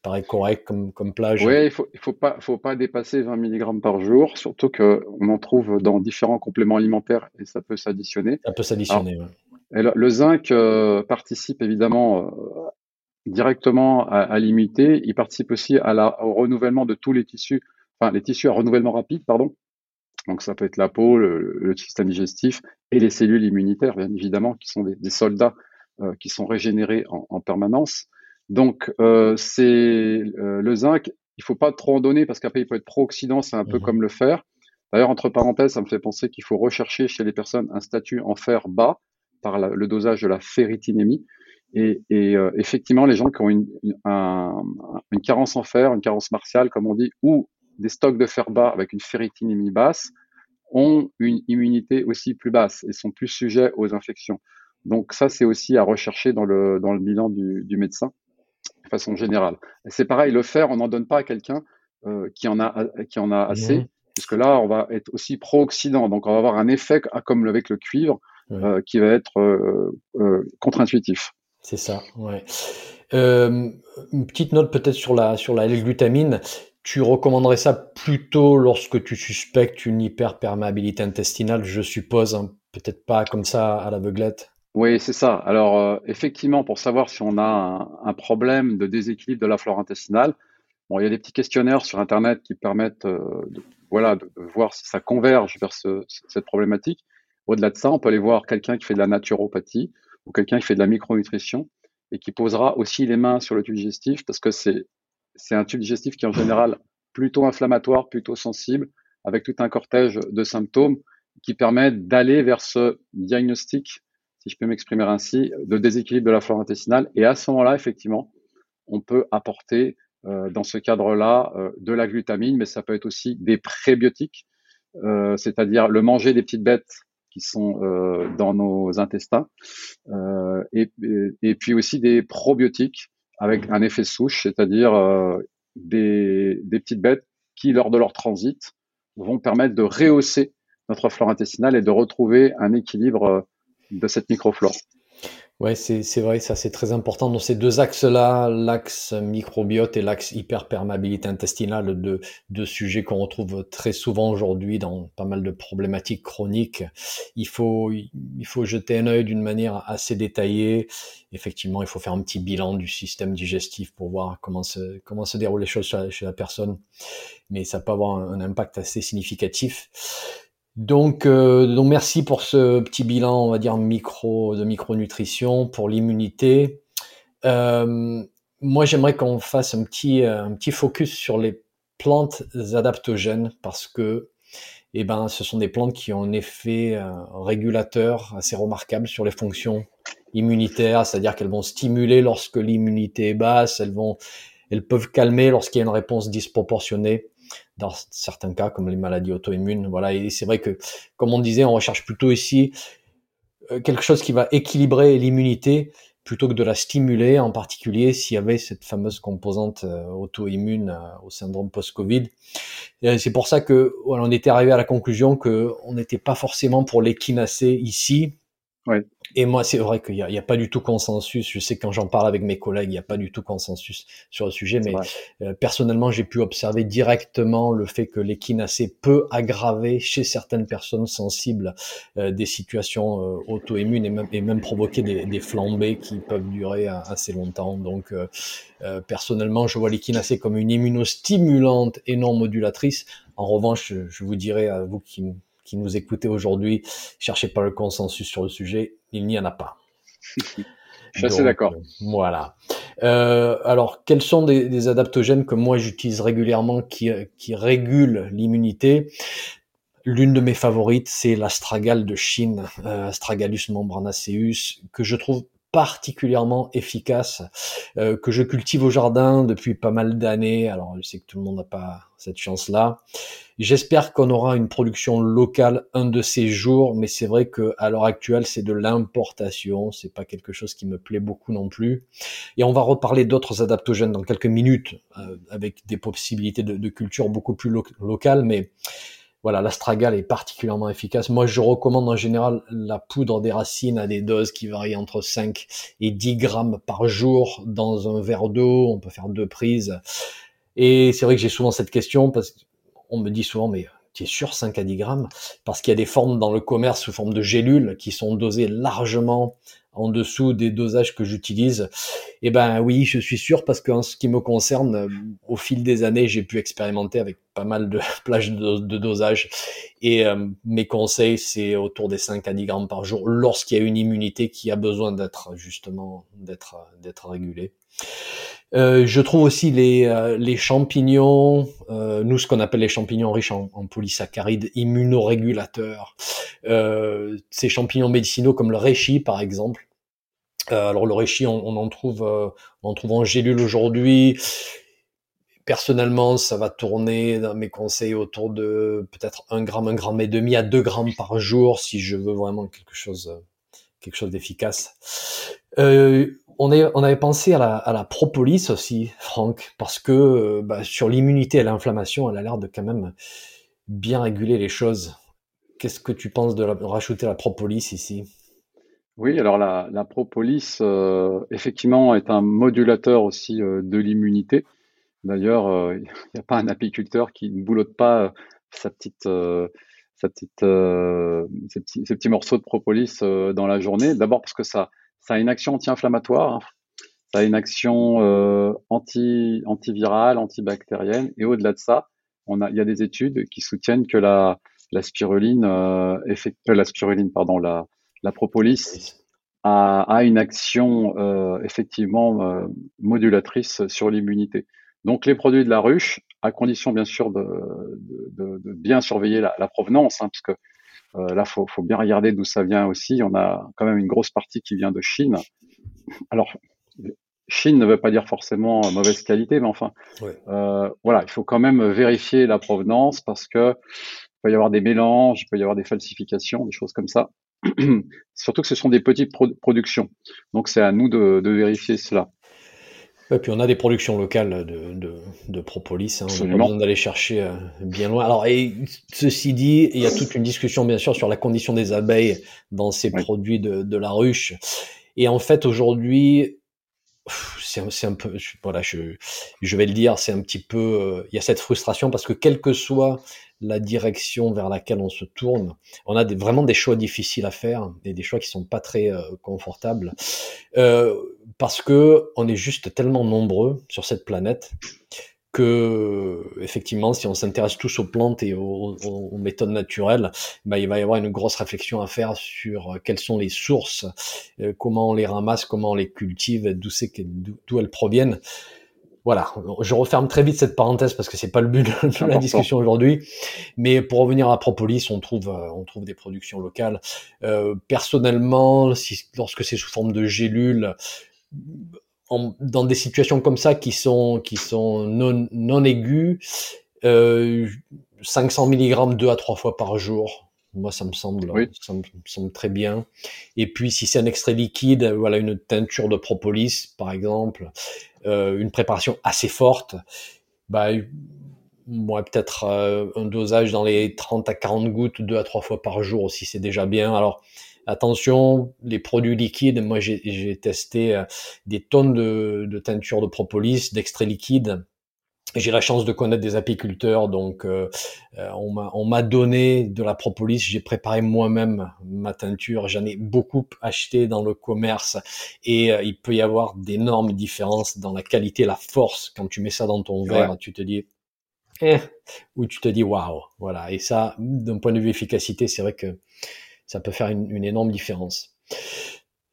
paraît correct comme plage? Oui, il faut pas dépasser 20 mg par jour, surtout qu'on en trouve dans différents compléments alimentaires et ça peut s'additionner. Alors, ouais. Et le zinc participe évidemment directement à l'immunité. Il participe aussi au renouvellement de tous les tissus, enfin les tissus à renouvellement rapide, pardon. Donc ça peut être la peau, le système digestif et les cellules immunitaires, bien évidemment, qui sont des soldats qui sont régénérés en permanence. Donc le zinc, il ne faut pas trop en donner parce qu'après il peut être pro-oxydant, c'est un peu comme le fer. D'ailleurs, entre parenthèses, ça me fait penser qu'il faut rechercher chez les personnes un statut en fer bas par le dosage de la ferritinémie. Et effectivement, les gens qui ont une carence en fer, une carence martiale, comme on dit, ou des stocks de fer bas avec une ferritinémie basse, ont une immunité aussi plus basse et sont plus sujets aux infections. Donc ça, c'est aussi à rechercher dans le bilan du médecin, de façon générale. Et c'est pareil, le fer, on n'en donne pas à quelqu'un qui en a assez, puisque là, on va être aussi pro-oxydant. Donc on va avoir un effet, comme avec le cuivre, qui va être contre-intuitif. C'est ça, ouais. Une petite note peut-être sur la L-glutamine. Tu recommanderais ça plutôt lorsque tu suspectes une hyperperméabilité intestinale, je suppose, hein, peut-être pas comme ça à l'aveuglette. Oui, c'est ça. Alors effectivement, pour savoir si on a un problème de déséquilibre de la flore intestinale, bon, il y a des petits questionnaires sur Internet qui permettent de voir si ça converge vers cette problématique. Au-delà de ça, on peut aller voir quelqu'un qui fait de la naturopathie ou quelqu'un qui fait de la micronutrition et qui posera aussi les mains sur le tube digestif, parce que c'est un tube digestif qui est en général plutôt inflammatoire, plutôt sensible, avec tout un cortège de symptômes qui permet d'aller vers ce diagnostic, si je peux m'exprimer ainsi, de déséquilibre de la flore intestinale. Et à ce moment-là, effectivement, on peut apporter dans ce cadre-là de la glutamine, mais ça peut être aussi des prébiotiques, c'est-à-dire le manger des petites bêtes qui sont dans nos intestins, et puis aussi des probiotiques avec un effet souche, c'est-à-dire des petites bêtes qui, lors de leur transit, vont permettre de rehausser notre flore intestinale et de retrouver un équilibre de cette microflore. Ouais, c'est vrai, ça c'est très important dans ces deux axes-là, l'axe microbiote et l'axe hyperperméabilité intestinale, deux sujets qu'on retrouve très souvent aujourd'hui dans pas mal de problématiques chroniques. Il faut jeter un œil d'une manière assez détaillée. Effectivement, il faut faire un petit bilan du système digestif pour voir comment se déroulent les choses chez la personne, mais ça peut avoir un impact assez significatif. Donc merci pour ce petit bilan, on va dire micronutrition pour l'immunité. Moi, j'aimerais qu'on fasse un petit focus sur les plantes adaptogènes parce que, ce sont des plantes qui ont un effet régulateur assez remarquable sur les fonctions immunitaires, c'est-à-dire qu'elles vont stimuler lorsque l'immunité est basse, elles peuvent calmer lorsqu'il y a une réponse disproportionnée. Dans certains cas, comme les maladies auto-immunes, voilà. Et c'est vrai que, comme on disait, on recherche plutôt ici quelque chose qui va équilibrer l'immunité plutôt que de la stimuler, en particulier s'il y avait cette fameuse composante auto-immune au syndrome post-Covid. Et c'est pour ça que, voilà, on était arrivé à la conclusion qu'on n'était pas forcément pour l'échinacée ici. Ouais. Et moi, c'est vrai qu'il n'y a pas du tout consensus. Je sais que quand j'en parle avec mes collègues, il n'y a pas du tout consensus sur le sujet. Mais personnellement, j'ai pu observer directement le fait que l'échinacée peut aggraver chez certaines personnes sensibles des situations auto-immunes et même provoquer des flambées qui peuvent durer assez longtemps. Donc, personnellement, je vois l'échinacée comme une immunostimulante et non modulatrice. En revanche, je vous dirais à vous qui nous écoutez aujourd'hui, cherchez pas le consensus sur le sujet, il n'y en a pas. Je suis assez d'accord. Voilà. Alors, quels sont des adaptogènes que moi j'utilise régulièrement qui régulent l'immunité? L'une de mes favorites, c'est l'astragale de Chine, Astragalus membranaceus, que je trouve particulièrement efficace, que je cultive au jardin depuis pas mal d'années. Alors, je sais que tout le monde n'a pas cette chance-là. J'espère qu'on aura une production locale un de ces jours, mais c'est vrai que à l'heure actuelle, c'est de l'importation. C'est pas quelque chose qui me plaît beaucoup non plus. Et on va reparler d'autres adaptogènes dans quelques minutes, avec des possibilités de culture beaucoup plus locales, mais voilà, l'astragale est particulièrement efficace. Moi, je recommande en général la poudre des racines à des doses qui varient entre 5 et 10 grammes par jour dans un verre d'eau. On peut faire 2 prises. Et c'est vrai que j'ai souvent cette question parce qu'on me dit souvent, mais tu es sûr 5 à 10 grammes? Parce qu'il y a des formes dans le commerce sous forme de gélules qui sont dosées largement en dessous des dosages que j'utilise. Eh ben oui, je suis sûr, parce qu'en ce qui me concerne, au fil des années, j'ai pu expérimenter avec pas mal de plages de dosage. Et mes conseils, c'est autour des 5 à 10 grammes par jour, lorsqu'il y a une immunité qui a besoin d'être régulée. Je trouve aussi les champignons, nous ce qu'on appelle les champignons riches en polysaccharides immunorégulateurs, ces champignons médicinaux comme le reishi par exemple. Alors le reishi, on en trouve en gélule aujourd'hui. Personnellement, ça va tourner dans mes conseils autour de peut-être 1 gramme et demi à 2 grammes par jour si je veux vraiment quelque chose d'efficace. On avait pensé à la propolis aussi, Franck, parce que sur l'immunité et l'inflammation, elle a l'air de quand même bien réguler les choses. Qu'est-ce que tu penses de rajouter la propolis ici? Oui, alors la propolis, effectivement, est un modulateur aussi de l'immunité. D'ailleurs, il n'y a pas un apiculteur qui ne boulotte pas ces petits morceaux de propolis dans la journée. D'abord parce que ça a une action anti-inflammatoire, ça a une action antivirale, antibactérienne, et au-delà de ça, il y a des études qui soutiennent que la propolis a une action effectivement modulatrice sur l'immunité. Donc les produits de la ruche, à condition bien sûr de bien surveiller la provenance, parce que Là, faut bien regarder d'où ça vient aussi. On a quand même une grosse partie qui vient de Chine. Alors, Chine ne veut pas dire forcément mauvaise qualité, mais enfin, ouais. Voilà, il faut quand même vérifier la provenance parce que il peut y avoir des mélanges, il peut y avoir des falsifications, des choses comme ça. Surtout que ce sont des petites productions. Donc, c'est à nous de vérifier cela. Et puis on a des productions locales de propolis, hein. On n'a pas besoin d'aller chercher bien loin. Alors, et ceci dit, il y a toute une discussion bien sûr sur la condition des abeilles dans ces oui. produits de la ruche. Et en fait aujourd'hui, c'est un peu, voilà, je vais le dire, c'est un petit peu, il y a cette frustration parce que quelle que soit la direction vers laquelle on se tourne, on a vraiment des choix difficiles à faire et des choix qui sont pas très confortables. Parce que on est juste tellement nombreux sur cette planète que, effectivement, si on s'intéresse tous aux plantes et aux méthodes naturelles, bah, il va y avoir une grosse réflexion à faire sur quelles sont les sources, comment on les ramasse, comment on les cultive, d'où elles proviennent. Voilà, je referme très vite cette parenthèse parce que c'est pas le but de la discussion aujourd'hui. Mais pour revenir à Propolis, on trouve des productions locales. Personnellement, lorsque c'est sous forme de gélules, dans des situations comme ça qui sont non aiguës, 500 mg 2 à 3 fois par jour. Moi, ça me semble très bien. Et puis, si c'est un extrait liquide, voilà, une teinture de propolis, par exemple, une préparation assez forte, bah, moi, peut-être un dosage dans les 30 à 40 gouttes, 2 à 3 fois par jour aussi, c'est déjà bien. Alors, attention, les produits liquides, moi, j'ai testé des tonnes de teintures de propolis, d'extraits liquides. J'ai la chance de connaître des apiculteurs, donc on m'a donné de la propolis, j'ai préparé moi-même ma teinture, j'en ai beaucoup acheté dans le commerce et il peut y avoir d'énormes différences dans la qualité, la force. Quand tu mets ça dans ton verre, ouais. Tu te dis ou tu te dis waouh, voilà. Et ça, d'un point de vue efficacité, c'est vrai que ça peut faire une énorme différence.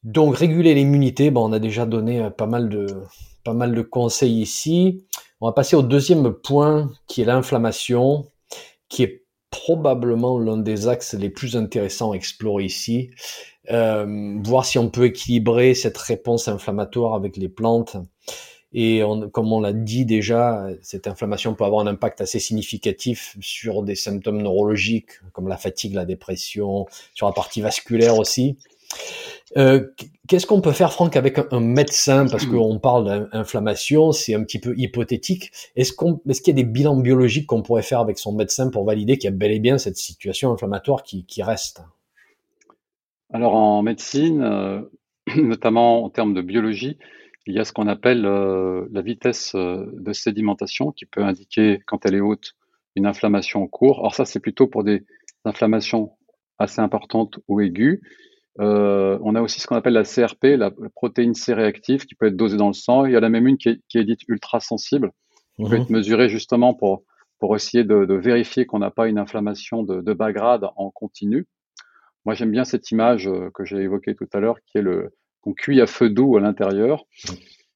Donc réguler l'immunité, ben on a déjà donné pas mal de conseils ici. On va passer au deuxième point qui est l'inflammation, qui est probablement l'un des axes les plus intéressants à explorer ici. Voir si on peut équilibrer cette réponse inflammatoire avec les plantes. Et comme on l'a dit déjà, cette inflammation peut avoir un impact assez significatif sur des symptômes neurologiques comme la fatigue, la dépression, sur la partie vasculaire aussi. Qu'est-ce qu'on peut faire, Franck, avec un médecin, parce qu'on parle d'inflammation, c'est un petit peu hypothétique. Est-ce qu'il y a des bilans biologiques qu'on pourrait faire avec son médecin pour valider qu'il y a bel et bien cette situation inflammatoire qui reste? Alors en médecine, notamment en termes de biologie, il y a ce qu'on appelle la vitesse de sédimentation qui peut indiquer, quand elle est haute, une inflammation en cours. Alors ça, c'est plutôt pour des inflammations assez importantes ou aiguës. On a aussi ce qu'on appelle la CRP, la protéine C réactive, qui peut être dosée dans le sang. Il y a la même une qui est dite ultra sensible, qui peut être mesurée justement pour essayer de vérifier qu'on n'a pas une inflammation de bas grade en continu. Moi, j'aime bien cette image que j'ai évoquée tout à l'heure, qui est qu'on cuit à feu doux à l'intérieur.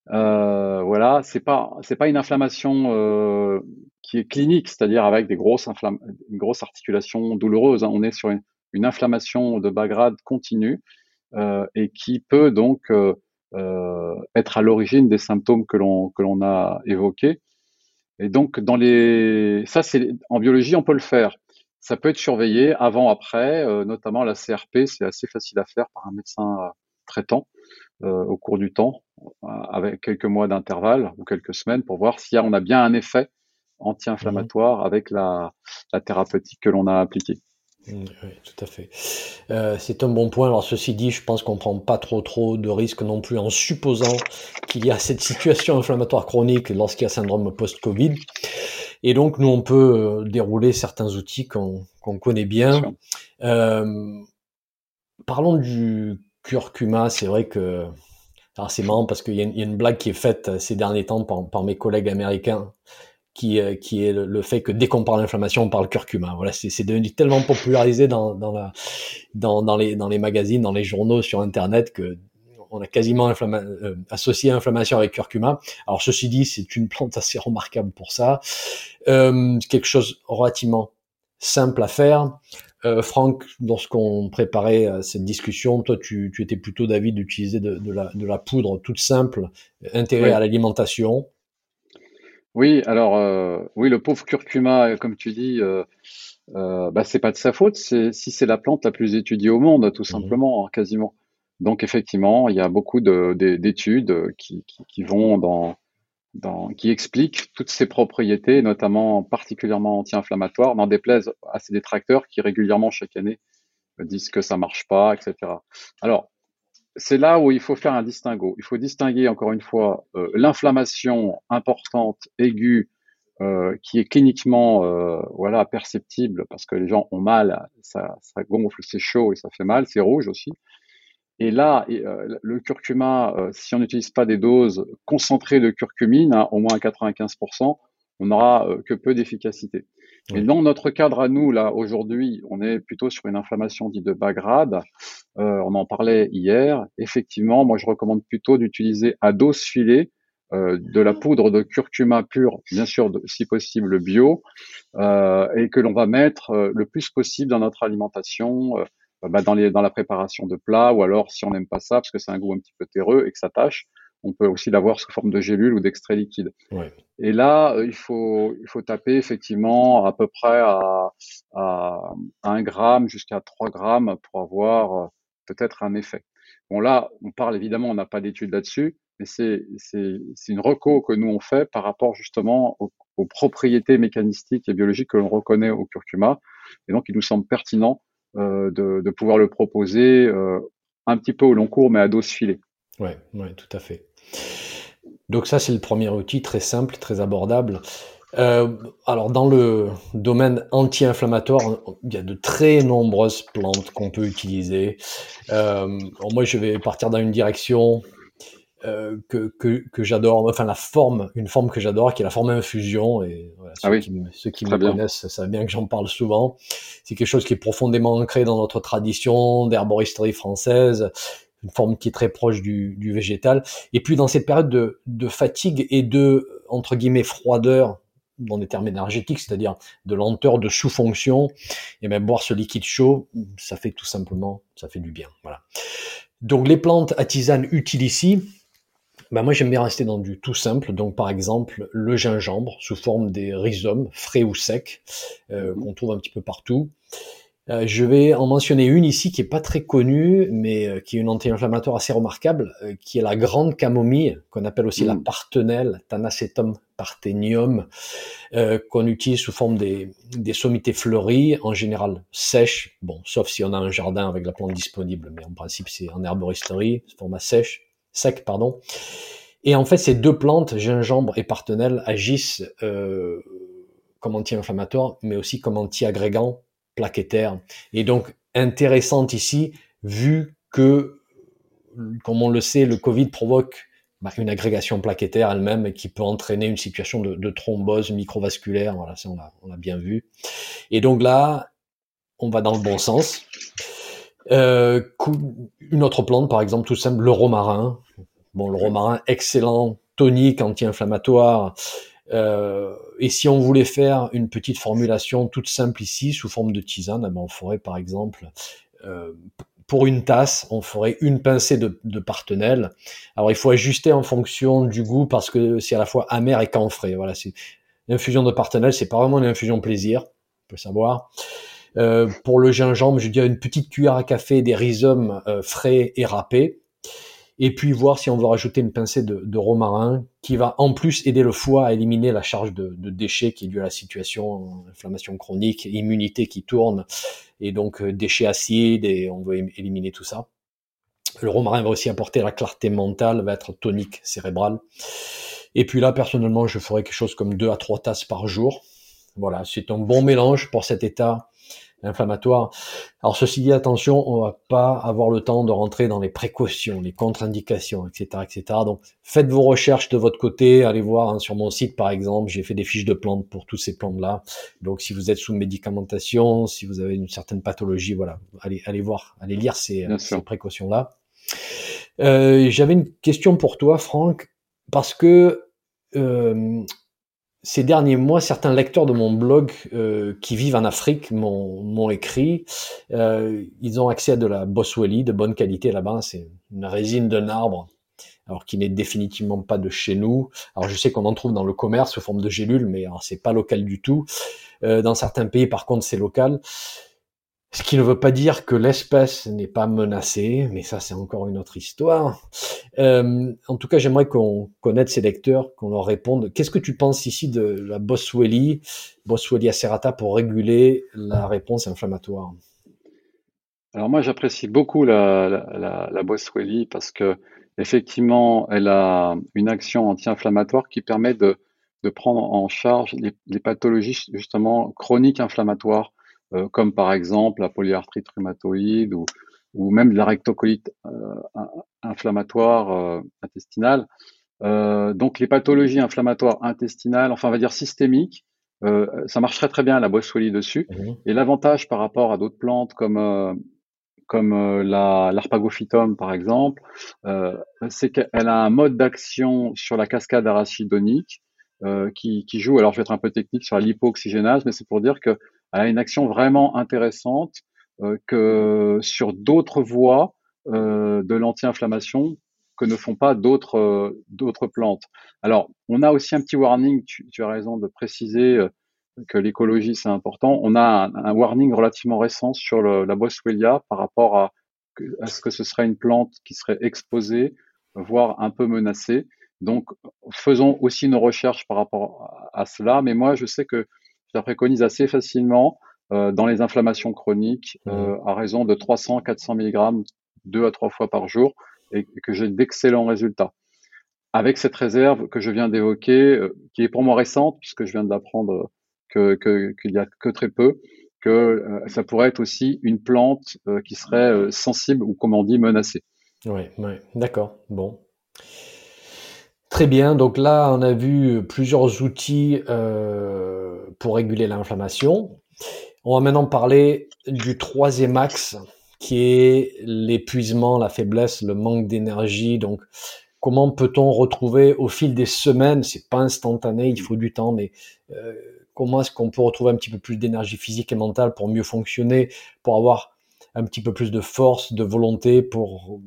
Voilà, c'est pas une inflammation qui est clinique, c'est-à-dire avec des grosses une grosse articulation douloureuse. Hein. On est sur une inflammation de bas grade continue et qui peut donc être à l'origine des symptômes que l'on a évoqués. Et donc en biologie on peut le faire. Ça peut être surveillé avant après, notamment la CRP, c'est assez facile à faire par un médecin traitant au cours du temps, avec quelques mois d'intervalle ou quelques semaines pour voir si on a bien un effet anti-inflammatoire avec la thérapeutique que l'on a appliquée. Oui, tout à fait. C'est un bon point. Alors, ceci dit, je pense qu'on prend pas trop de risques non plus en supposant qu'il y a cette situation inflammatoire chronique lorsqu'il y a syndrome post-Covid. Et donc, nous, on peut dérouler certains outils qu'on connaît bien. Parlons du curcuma. C'est vrai que... Alors, c'est marrant parce qu'il y a une blague qui est faite ces derniers temps par mes collègues américains. Qui est le fait que dès qu'on parle d'inflammation, on parle curcuma. Voilà, c'est devenu tellement popularisé dans les magazines, dans les journaux, sur Internet, que on a quasiment associé inflammation avec curcuma. Alors ceci dit, c'est une plante assez remarquable pour ça. Quelque chose relativement simple à faire. Franck, lorsqu'on préparait cette discussion, toi, tu étais plutôt d'avis d'utiliser de la poudre toute simple, intégrée à l'alimentation. Oui, alors oui, le pauvre curcuma, comme tu dis, c'est pas de sa faute. Si c'est la plante la plus étudiée au monde, tout simplement, quasiment. Donc effectivement, il y a beaucoup d'études qui vont qui explique toutes ses propriétés, notamment particulièrement anti-inflammatoires, n'en déplaise à ses détracteurs qui régulièrement chaque année disent que ça marche pas, etc. Alors, c'est là où il faut faire un distinguo. Il faut distinguer encore une fois l'inflammation importante, aiguë, qui est cliniquement perceptible parce que les gens ont mal, ça gonfle, c'est chaud et ça fait mal, c'est rouge aussi. Et là, le curcuma, si on n'utilise pas des doses concentrées de curcumine, au moins à 95%, on n'aura que peu d'efficacité. Et dans notre cadre à nous, là, aujourd'hui, on est plutôt sur une inflammation dite de bas grade. On en parlait hier. Effectivement, moi, je recommande plutôt d'utiliser à dose filée de la poudre de curcuma pure, bien sûr, si possible bio, et que l'on va mettre le plus possible dans notre alimentation, dans la préparation de plats, ou alors si on n'aime pas ça parce que c'est un goût un petit peu terreux et que ça tâche, on peut aussi l'avoir sous forme de gélules ou d'extrait liquide. Ouais. Et là, il faut taper effectivement à peu près à 1 gramme jusqu'à 3 grammes pour avoir peut-être un effet. Bon là, on parle évidemment, on n'a pas d'études là-dessus, mais c'est une reco que nous on fait par rapport justement aux propriétés mécanistiques et biologiques que l'on reconnaît au curcuma, et donc il nous semble pertinent de pouvoir le proposer un petit peu au long cours, mais à dose filée. Oui, tout à fait. Donc ça, c'est le premier outil, très simple, très abordable. Alors, dans le domaine anti-inflammatoire, il y a de très nombreuses plantes qu'on peut utiliser. Moi, je vais partir dans une direction que j'adore, enfin une forme que j'adore, qui est la forme infusion, et voilà, ceux qui me connaissent savent bien que j'en parle souvent. C'est quelque chose qui est profondément ancré dans notre tradition d'herboristerie française, une forme qui est très proche du végétal. Et puis dans cette période de fatigue et de, entre guillemets, froideur dans les termes énergétiques, c'est-à-dire de lenteur, de sous-fonction, et même boire ce liquide chaud, ça fait du bien. Voilà. Donc les plantes à tisane utiles ici. Moi, j'aime bien rester dans du tout simple. Donc, par exemple, le gingembre sous forme des rhizomes, frais ou secs, qu'on trouve un petit peu partout. Je vais en mentionner une ici qui est pas très connue, mais qui est une anti-inflammatoire assez remarquable, qui est la grande camomille, qu'on appelle aussi la partenelle, Tanacetum parthenium, qu'on utilise sous forme des sommités fleuries, en général sèches, sauf si on a un jardin avec la plante disponible, mais en principe c'est en herboristerie, format sec. Et en fait, ces deux plantes, gingembre et partenelle, agissent comme anti-inflammatoire, mais aussi comme anti-agrégant plaquettaire. Et donc, intéressante ici, vu que, comme on le sait, le Covid provoque une agrégation plaquettaire elle-même qui peut entraîner une situation de thrombose microvasculaire. Voilà, ça, on l'a bien vu. Et donc là, on va dans le bon sens. Une autre plante, par exemple, tout simple, le romarin. Le romarin, excellent, tonique, anti-inflammatoire. Et si on voulait faire une petite formulation toute simple ici, sous forme de tisane, on ferait par exemple, pour une tasse, on ferait une pincée de partenelle. Alors il faut ajuster en fonction du goût parce que c'est à la fois amer et camphré. Voilà, l'infusion de partenelle, c'est pas vraiment une infusion plaisir, on peut savoir. Pour le gingembre, je dirais une petite cuillère à café des rhizomes frais et râpés. Et puis voir si on veut rajouter une pincée de romarin qui va en plus aider le foie à éliminer la charge de déchets qui est due à la situation, inflammation chronique, immunité qui tourne, et donc déchets acides, et on veut éliminer tout ça. Le romarin va aussi apporter la clarté mentale, va être tonique cérébrale. Et puis là, personnellement, je ferai quelque chose comme 2 à 3 tasses par jour. Voilà, c'est un bon mélange pour cet état inflammatoire. Alors, ceci dit, attention, on va pas avoir le temps de rentrer dans les précautions, les contre-indications, etc., etc. Donc, faites vos recherches de votre côté, allez voir sur mon site, par exemple, j'ai fait des fiches de plantes pour toutes ces plantes-là. Donc, si vous êtes sous médicamentation, si vous avez une certaine pathologie, voilà, allez lire ces précautions-là. J'avais une question pour toi, Franck, parce que Ces derniers mois, certains lecteurs de mon blog qui vivent en Afrique m'ont écrit. Ils ont accès à de la Boswellia de bonne qualité là-bas. C'est une résine d'un arbre, alors qui n'est définitivement pas de chez nous. Alors je sais qu'on en trouve dans le commerce sous forme de gélules, mais alors, c'est pas local du tout. Dans certains pays, par contre, c'est local. Ce qui ne veut pas dire que l'espèce n'est pas menacée, mais ça, c'est encore une autre histoire. En tout cas, j'aimerais qu'on connaisse ces lecteurs, qu'on leur réponde. Qu'est-ce que tu penses ici de la Boswellia serrata pour réguler la réponse inflammatoire? Alors moi, j'apprécie beaucoup la Boswellia parce que effectivement, elle a une action anti-inflammatoire qui permet de prendre en charge les pathologies justement chroniques inflammatoires. Comme par exemple la polyarthrite rhumatoïde ou même de la rectocolite inflammatoire intestinale. Donc les pathologies inflammatoires intestinales, enfin on va dire systémiques, ça marche très très bien la Boswellia dessus. Mm-hmm. Et l'avantage par rapport à d'autres plantes comme l'arpagophytum par exemple, c'est qu'elle a un mode d'action sur la cascade arachidonique qui joue, alors je vais être un peu technique, sur la lipo-oxygénase, mais c'est pour dire que elle a une action vraiment intéressante que sur d'autres voies de l'anti-inflammation que ne font pas d'autres plantes. Alors, on a aussi un petit warning, tu as raison de préciser que l'écologie, c'est important. On a un warning relativement récent sur la Boswellia par rapport à ce que ce serait une plante qui serait exposée, voire un peu menacée. Donc, faisons aussi nos recherches par rapport à cela. Mais moi, je sais que ça préconise assez facilement dans les inflammations chroniques à raison de 300-400 mg 2 à 3 fois par jour et que j'ai d'excellents résultats. Avec cette réserve que je viens d'évoquer, qui est pour moi récente puisque je viens de l'apprendre qu'il y a que très peu, que ça pourrait être aussi une plante qui serait sensible ou comme on dit menacée. Oui, d'accord, bon. Très bien, donc là on a vu plusieurs outils pour réguler l'inflammation. On va maintenant parler du troisième axe qui est l'épuisement, la faiblesse, le manque d'énergie. Donc comment peut-on retrouver au fil des semaines, c'est pas instantané, il faut du temps, mais comment est-ce qu'on peut retrouver un petit peu plus d'énergie physique et mentale pour mieux fonctionner, pour avoir un petit peu plus de force, de volonté pour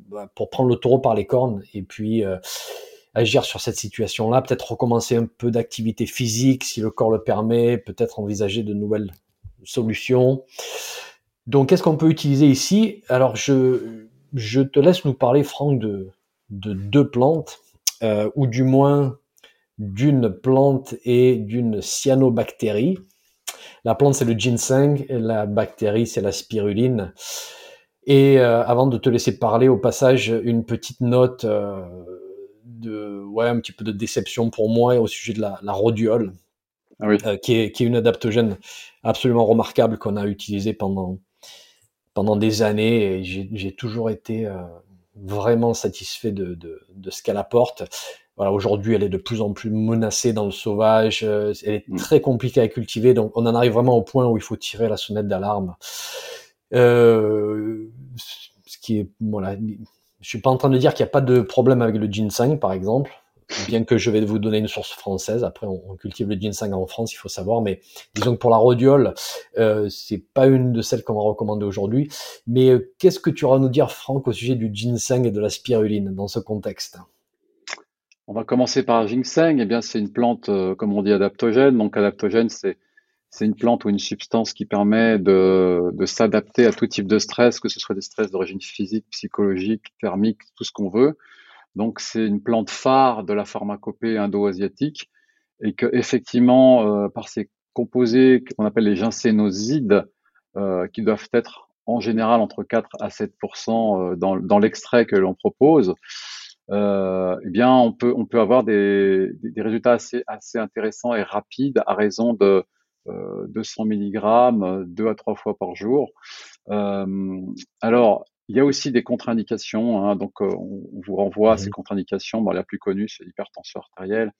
prendre le taureau par les cornes et puis agir sur cette situation-là, peut-être recommencer un peu d'activité physique si le corps le permet, peut-être envisager de nouvelles solutions. Donc, qu'est-ce qu'on peut utiliser ici? Alors, je te laisse nous parler, Franck, de deux plantes, ou du moins d'une plante et d'une cyanobactérie. La plante, c'est le ginseng, et la bactérie, c'est la spiruline. Et avant de te laisser parler, au passage, une petite note un petit peu de déception pour moi au sujet de la rhodiole, ah oui, qui est une adaptogène absolument remarquable qu'on a utilisée pendant des années et j'ai toujours été vraiment satisfait de ce qu'elle apporte. Voilà, aujourd'hui elle est de plus en plus menacée dans le sauvage, elle est très compliquée à cultiver, donc on en arrive vraiment au point où il faut tirer la sonnette d'alarme. Ce qui est voilà. Je suis pas en train de dire qu'il n'y a pas de problème avec le ginseng, par exemple, bien que je vais vous donner une source française. Après, on cultive le ginseng en France, il faut savoir. Mais disons que pour la rhodiole, c'est pas une de celles qu'on va recommander aujourd'hui. Mais qu'est-ce que tu auras à nous dire, Franck, au sujet du ginseng et de la spiruline dans ce contexte? On va commencer par le ginseng. Eh bien, c'est une plante, comme on dit, adaptogène. Donc, adaptogène, c'est une plante ou une substance qui permet de s'adapter à tout type de stress, que ce soit des stress d'origine physique, psychologique, thermique, tout ce qu'on veut. Donc, c'est une plante phare de la pharmacopée indo-asiatique et que, effectivement, par ces composés qu'on appelle les ginsénosides, qui doivent être en général entre 4 à 7% dans l'extrait que l'on propose, eh bien, on peut avoir des résultats assez intéressants et rapides à raison de 200 mg 2 à 3 fois par jour. Alors, il y a aussi des contre-indications, hein, donc on vous renvoie à ces contre-indications. Bon, la plus connue, c'est l'hypertension artérielle,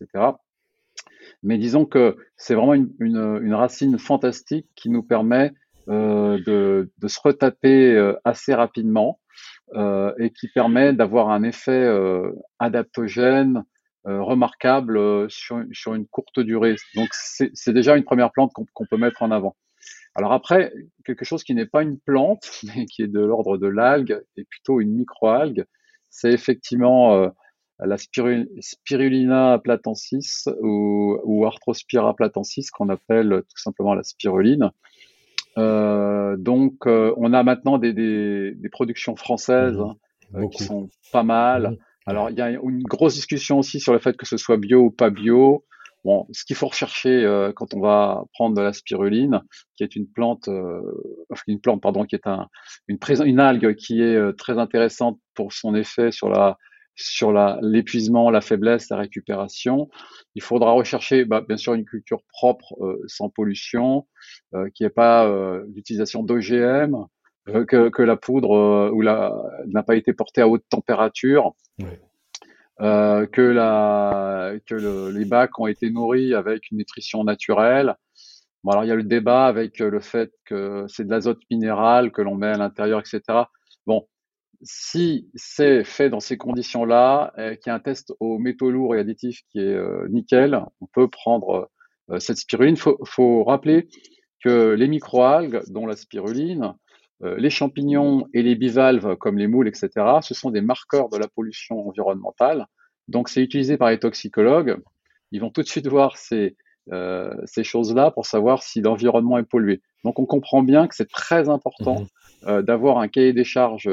etc. Mais disons que c'est vraiment une racine fantastique qui nous permet de se retaper assez rapidement et qui permet d'avoir un effet adaptogène remarquable sur une courte durée. Donc, c'est déjà une première plante qu'on peut mettre en avant. Alors après, quelque chose qui n'est pas une plante, mais qui est de l'ordre de l'algue, et plutôt une microalgue, c'est effectivement la Spirulina platensis ou Arthrospira platensis, qu'on appelle tout simplement la spiruline. Donc, on a maintenant des productions françaises qui sont pas mal. Alors, il y a une grosse discussion aussi sur le fait que ce soit bio ou pas bio. Bon, ce qu'il faut rechercher quand on va prendre de la spiruline, qui est une algue qui est très intéressante pour son effet sur l'épuisement, la faiblesse, la récupération. Il faudra rechercher, bien sûr, une culture propre, sans pollution, qui n'ait pas l'utilisation d'OGM, que la poudre n'a pas été portée à haute température. Oui. Que les bacs ont été nourris avec une nutrition naturelle. Bon, alors il y a le débat avec le fait que c'est de l'azote minéral que l'on met à l'intérieur, etc. Bon, si c'est fait dans ces conditions-là, qu'il y a un test aux métaux lourds et additifs qui est nickel, on peut prendre cette spiruline. Faut rappeler que les microalgues, dont la spiruline, les champignons et les bivalves comme les moules, etc., ce sont des marqueurs de la pollution environnementale. Donc, c'est utilisé par les toxicologues. Ils vont tout de suite voir ces choses-là pour savoir si l'environnement est pollué. Donc, on comprend bien que c'est très important d'avoir un cahier des charges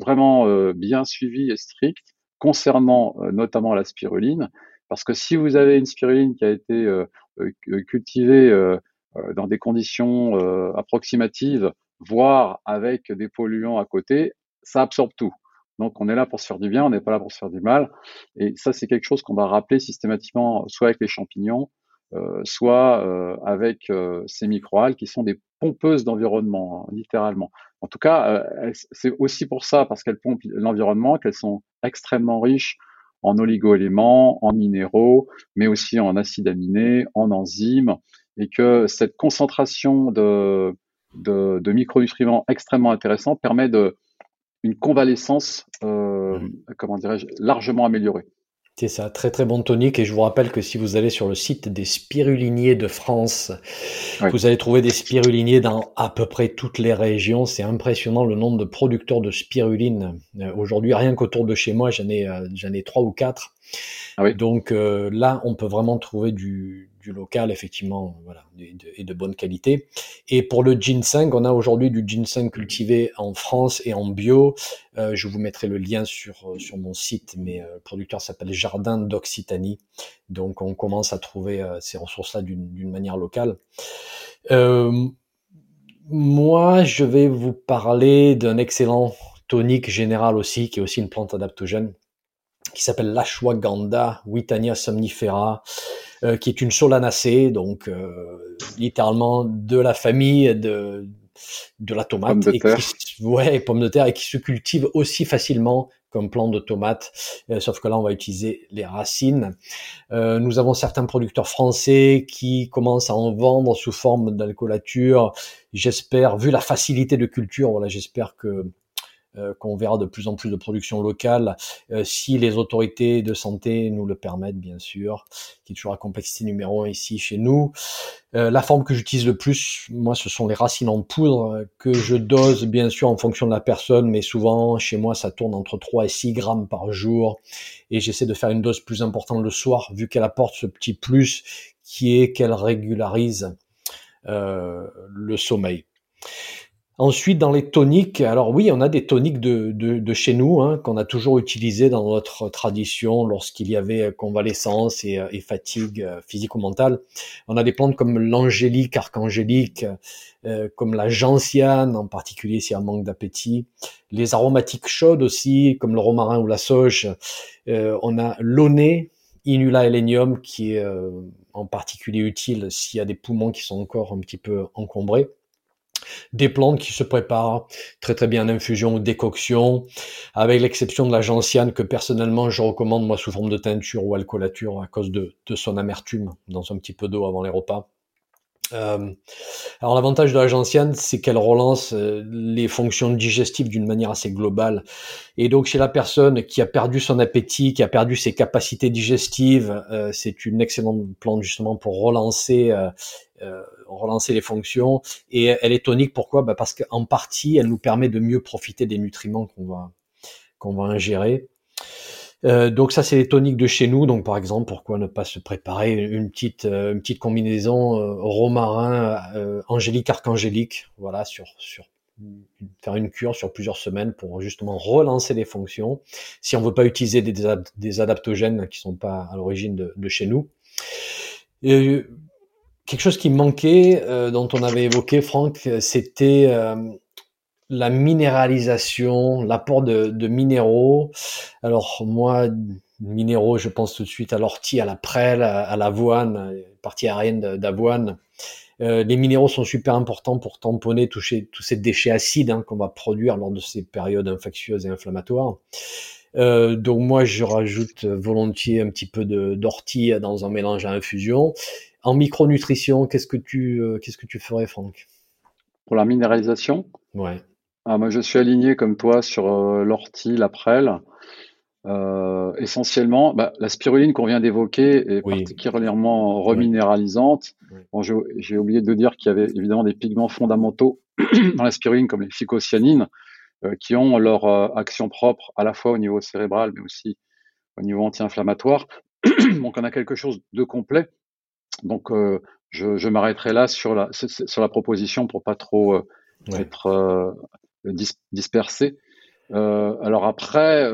vraiment bien suivi et strict concernant notamment la spiruline. Parce que si vous avez une spiruline qui a été cultivée dans des conditions approximatives, voire avec des polluants à côté, ça absorbe tout. Donc, on est là pour se faire du bien, on n'est pas là pour se faire du mal. Et ça, c'est quelque chose qu'on va rappeler systématiquement, soit avec les champignons, soit avec ces microalgues qui sont des pompeuses d'environnement, littéralement. En tout cas, c'est aussi pour ça, parce qu'elles pompent l'environnement, qu'elles sont extrêmement riches en oligoéléments, en minéraux, mais aussi en acides aminés, en enzymes, et que cette concentration de micronutriments extrêmement intéressants permet une convalescence largement améliorée. C'est ça, très très bon tonique, et je vous rappelle que si vous allez sur le site des spiruliniers de France, oui, vous allez trouver des spiruliniers dans à peu près toutes les régions. C'est impressionnant le nombre de producteurs de spiruline. Aujourd'hui, rien qu'autour de chez moi, j'en ai 3 ou 4. Ah oui. Donc là, on peut vraiment trouver du local, effectivement, voilà, et de bonne qualité. Et pour le ginseng, on a aujourd'hui du ginseng cultivé en France et en bio. Je vous mettrai le lien sur mon site, mais le producteur s'appelle Jardin d'Occitanie. Donc, on commence à trouver ces ressources-là d'une manière locale. Moi, je vais vous parler d'un excellent tonique général aussi, qui est aussi une plante adaptogène, qui s'appelle l'ashwagandha, Withania somnifera, qui est une solanacée, donc littéralement de la famille de la tomate, pommes de terre, et qui se cultive aussi facilement comme plant de tomate, sauf que là on va utiliser les racines. Nous avons certains producteurs français qui commencent à en vendre sous forme d'alcoolature. J'espère, vu la facilité de culture, voilà, j'espère qu'on verra de plus en plus de production locale, si les autorités de santé nous le permettent, bien sûr, qui est toujours la complexité numéro 1 ici chez nous. La forme que j'utilise le plus, moi, ce sont les racines en poudre, que je dose, bien sûr, en fonction de la personne, mais souvent, chez moi, ça tourne entre 3 et 6 grammes par jour, et j'essaie de faire une dose plus importante le soir, vu qu'elle apporte ce petit plus, qui est qu'elle régularise le sommeil. Ensuite, dans les toniques, alors oui, on a des toniques de chez nous, qu'on a toujours utilisés dans notre tradition lorsqu'il y avait convalescence et fatigue physique ou mentale. On a des plantes comme l'angélique, archangélique, comme la gentiane, en particulier s'il y a un manque d'appétit. Les aromatiques chaudes aussi, comme le romarin ou la sauge. On a l'oné, Inula helenium, qui est en particulier utile s'il y a des poumons qui sont encore un petit peu encombrés. Des plantes qui se préparent très très bien en infusion ou décoction, avec l'exception de la gentiane que personnellement je recommande moi sous forme de teinture ou alcoolature à cause de son amertume dans un petit peu d'eau avant les repas. Alors l'avantage de la gentiane, c'est qu'elle relance les fonctions digestives d'une manière assez globale. Et donc chez la personne qui a perdu son appétit, qui a perdu ses capacités digestives, c'est une excellente plante justement pour relancer les fonctions. Et elle est tonique, pourquoi ? Bah parce qu'en partie, elle nous permet de mieux profiter des nutriments qu'on va ingérer. Donc ça c'est les toniques de chez nous, donc par exemple pourquoi ne pas se préparer une petite combinaison romarin angélique archangélique, voilà, faire une cure sur plusieurs semaines pour justement relancer les fonctions si on veut pas utiliser des adaptogènes qui sont pas à l'origine de chez nous. Et quelque chose qui manquait dont on avait évoqué, Franck, c'était la minéralisation, l'apport de minéraux. Alors moi, minéraux, je pense tout de suite à l'ortie, à la prêle, à l'avoine, partie aérienne d'avoine. Les minéraux sont super importants pour tamponner tous ces déchets acides qu'on va produire lors de ces périodes infectieuses et inflammatoires. Donc moi, je rajoute volontiers un petit peu d'ortie dans un mélange à infusion. En micronutrition, qu'est-ce que tu ferais, Franck? Pour la minéralisation? Ouais. Ah, moi, je suis aligné comme toi sur l'ortie, la prêle. Essentiellement, la spiruline qu'on vient d'évoquer est particulièrement reminéralisante. Oui. Bon, j'ai oublié de dire qu'il y avait évidemment des pigments fondamentaux dans la spiruline, comme les phycocyanines, qui ont leur action propre à la fois au niveau cérébral, mais aussi au niveau anti-inflammatoire. Donc, on a quelque chose de complet. Donc, je m'arrêterai là sur la proposition pour pas trop être... dispersés. Alors après,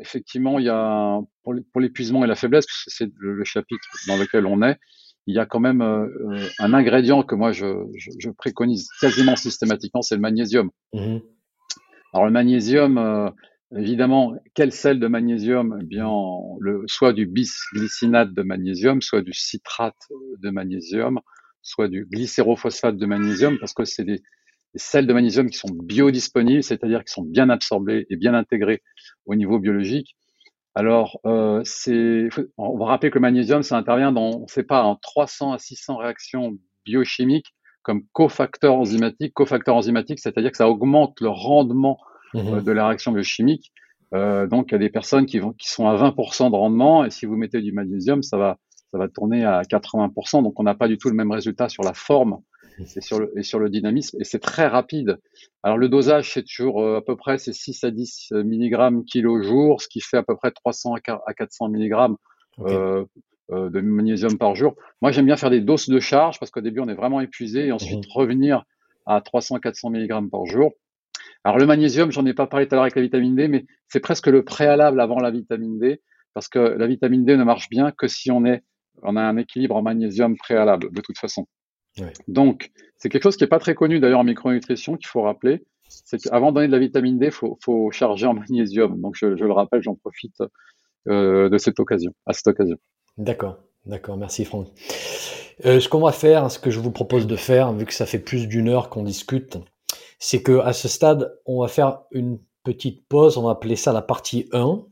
effectivement, il y a pour l'épuisement et la faiblesse, parce que c'est le chapitre dans lequel on est, il y a quand même un ingrédient que moi je préconise quasiment systématiquement, c'est le magnésium. Mmh. Alors le magnésium, évidemment, quel sel de magnésium ? Eh bien, soit du bisglycinate de magnésium, soit du citrate de magnésium, soit du glycérophosphate de magnésium, parce que c'est des sels de magnésium qui sont biodisponibles, c'est-à-dire qui sont bien absorbés et bien intégrés au niveau biologique. Alors, on va rappeler que le magnésium, ça intervient dans, on ne sait pas, en 300 à 600 réactions biochimiques comme cofacteur enzymatique. Cofacteur enzymatique, c'est-à-dire que ça augmente le rendement de la réaction biochimique. Donc, il y a des personnes qui sont à 20% de rendement, et si vous mettez du magnésium, ça va tourner à 80%. Donc, on n'a pas du tout le même résultat sur la forme. Et sur le dynamisme, et c'est très rapide. Alors le dosage, c'est toujours à peu près 6 à 10 mg kilo jour, ce qui fait à peu près 300 à 400 mg de magnésium par jour. Moi, j'aime bien faire des doses de charge, parce qu'au début, on est vraiment épuisé, et ensuite revenir à 300-400 mg par jour. Alors le magnésium, j'en ai pas parlé tout à l'heure avec la vitamine D, mais c'est presque le préalable avant la vitamine D, parce que la vitamine D ne marche bien que si on a un équilibre en magnésium préalable, de toute façon. Ouais. Donc, c'est quelque chose qui n'est pas très connu d'ailleurs en micronutrition, qu'il faut rappeler. C'est qu'avant de donner de la vitamine D, il faut charger en magnésium. Donc, je le rappelle, j'en profite à cette occasion. D'accord, merci Franck. Ce que je vous propose de faire, vu que ça fait plus d'une heure qu'on discute, c'est qu'à ce stade, on va faire une petite pause, on va appeler ça la partie 1,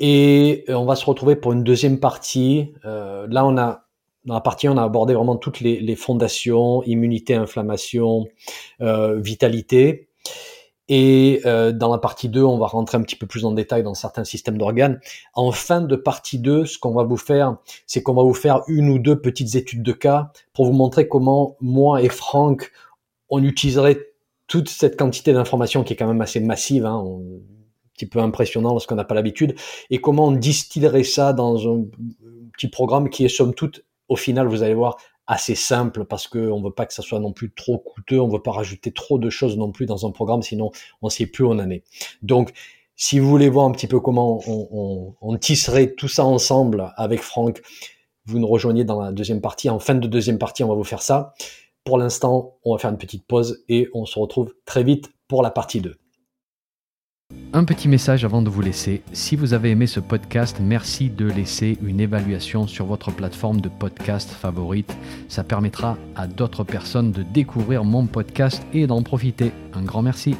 et on va se retrouver pour une deuxième partie. Dans la partie, on a abordé vraiment toutes les fondations, immunité, inflammation, vitalité. Et dans la partie 2, on va rentrer un petit peu plus en détail dans certains systèmes d'organes. En fin de partie 2, ce qu'on va vous faire, c'est qu'on va vous faire une ou deux petites études de cas pour vous montrer comment moi et Franck, on utiliserait toute cette quantité d'informations qui est quand même assez massive, petit peu impressionnant lorsqu'on n'a pas l'habitude, et comment on distillerait ça dans un petit programme qui est somme toute, au final, vous allez voir, assez simple, parce qu'on ne veut pas que ça soit non plus trop coûteux, on ne veut pas rajouter trop de choses non plus dans un programme, sinon on ne sait plus où on en est. Donc, si vous voulez voir un petit peu comment on tisserait tout ça ensemble avec Franck, vous nous rejoignez dans la deuxième partie. En fin de deuxième partie, on va vous faire ça. Pour l'instant, on va faire une petite pause et on se retrouve très vite pour la partie 2. Un petit message avant de vous laisser. Si vous avez aimé ce podcast, merci de laisser une évaluation sur votre plateforme de podcast favorite. Ça permettra à d'autres personnes de découvrir mon podcast et d'en profiter. Un grand merci.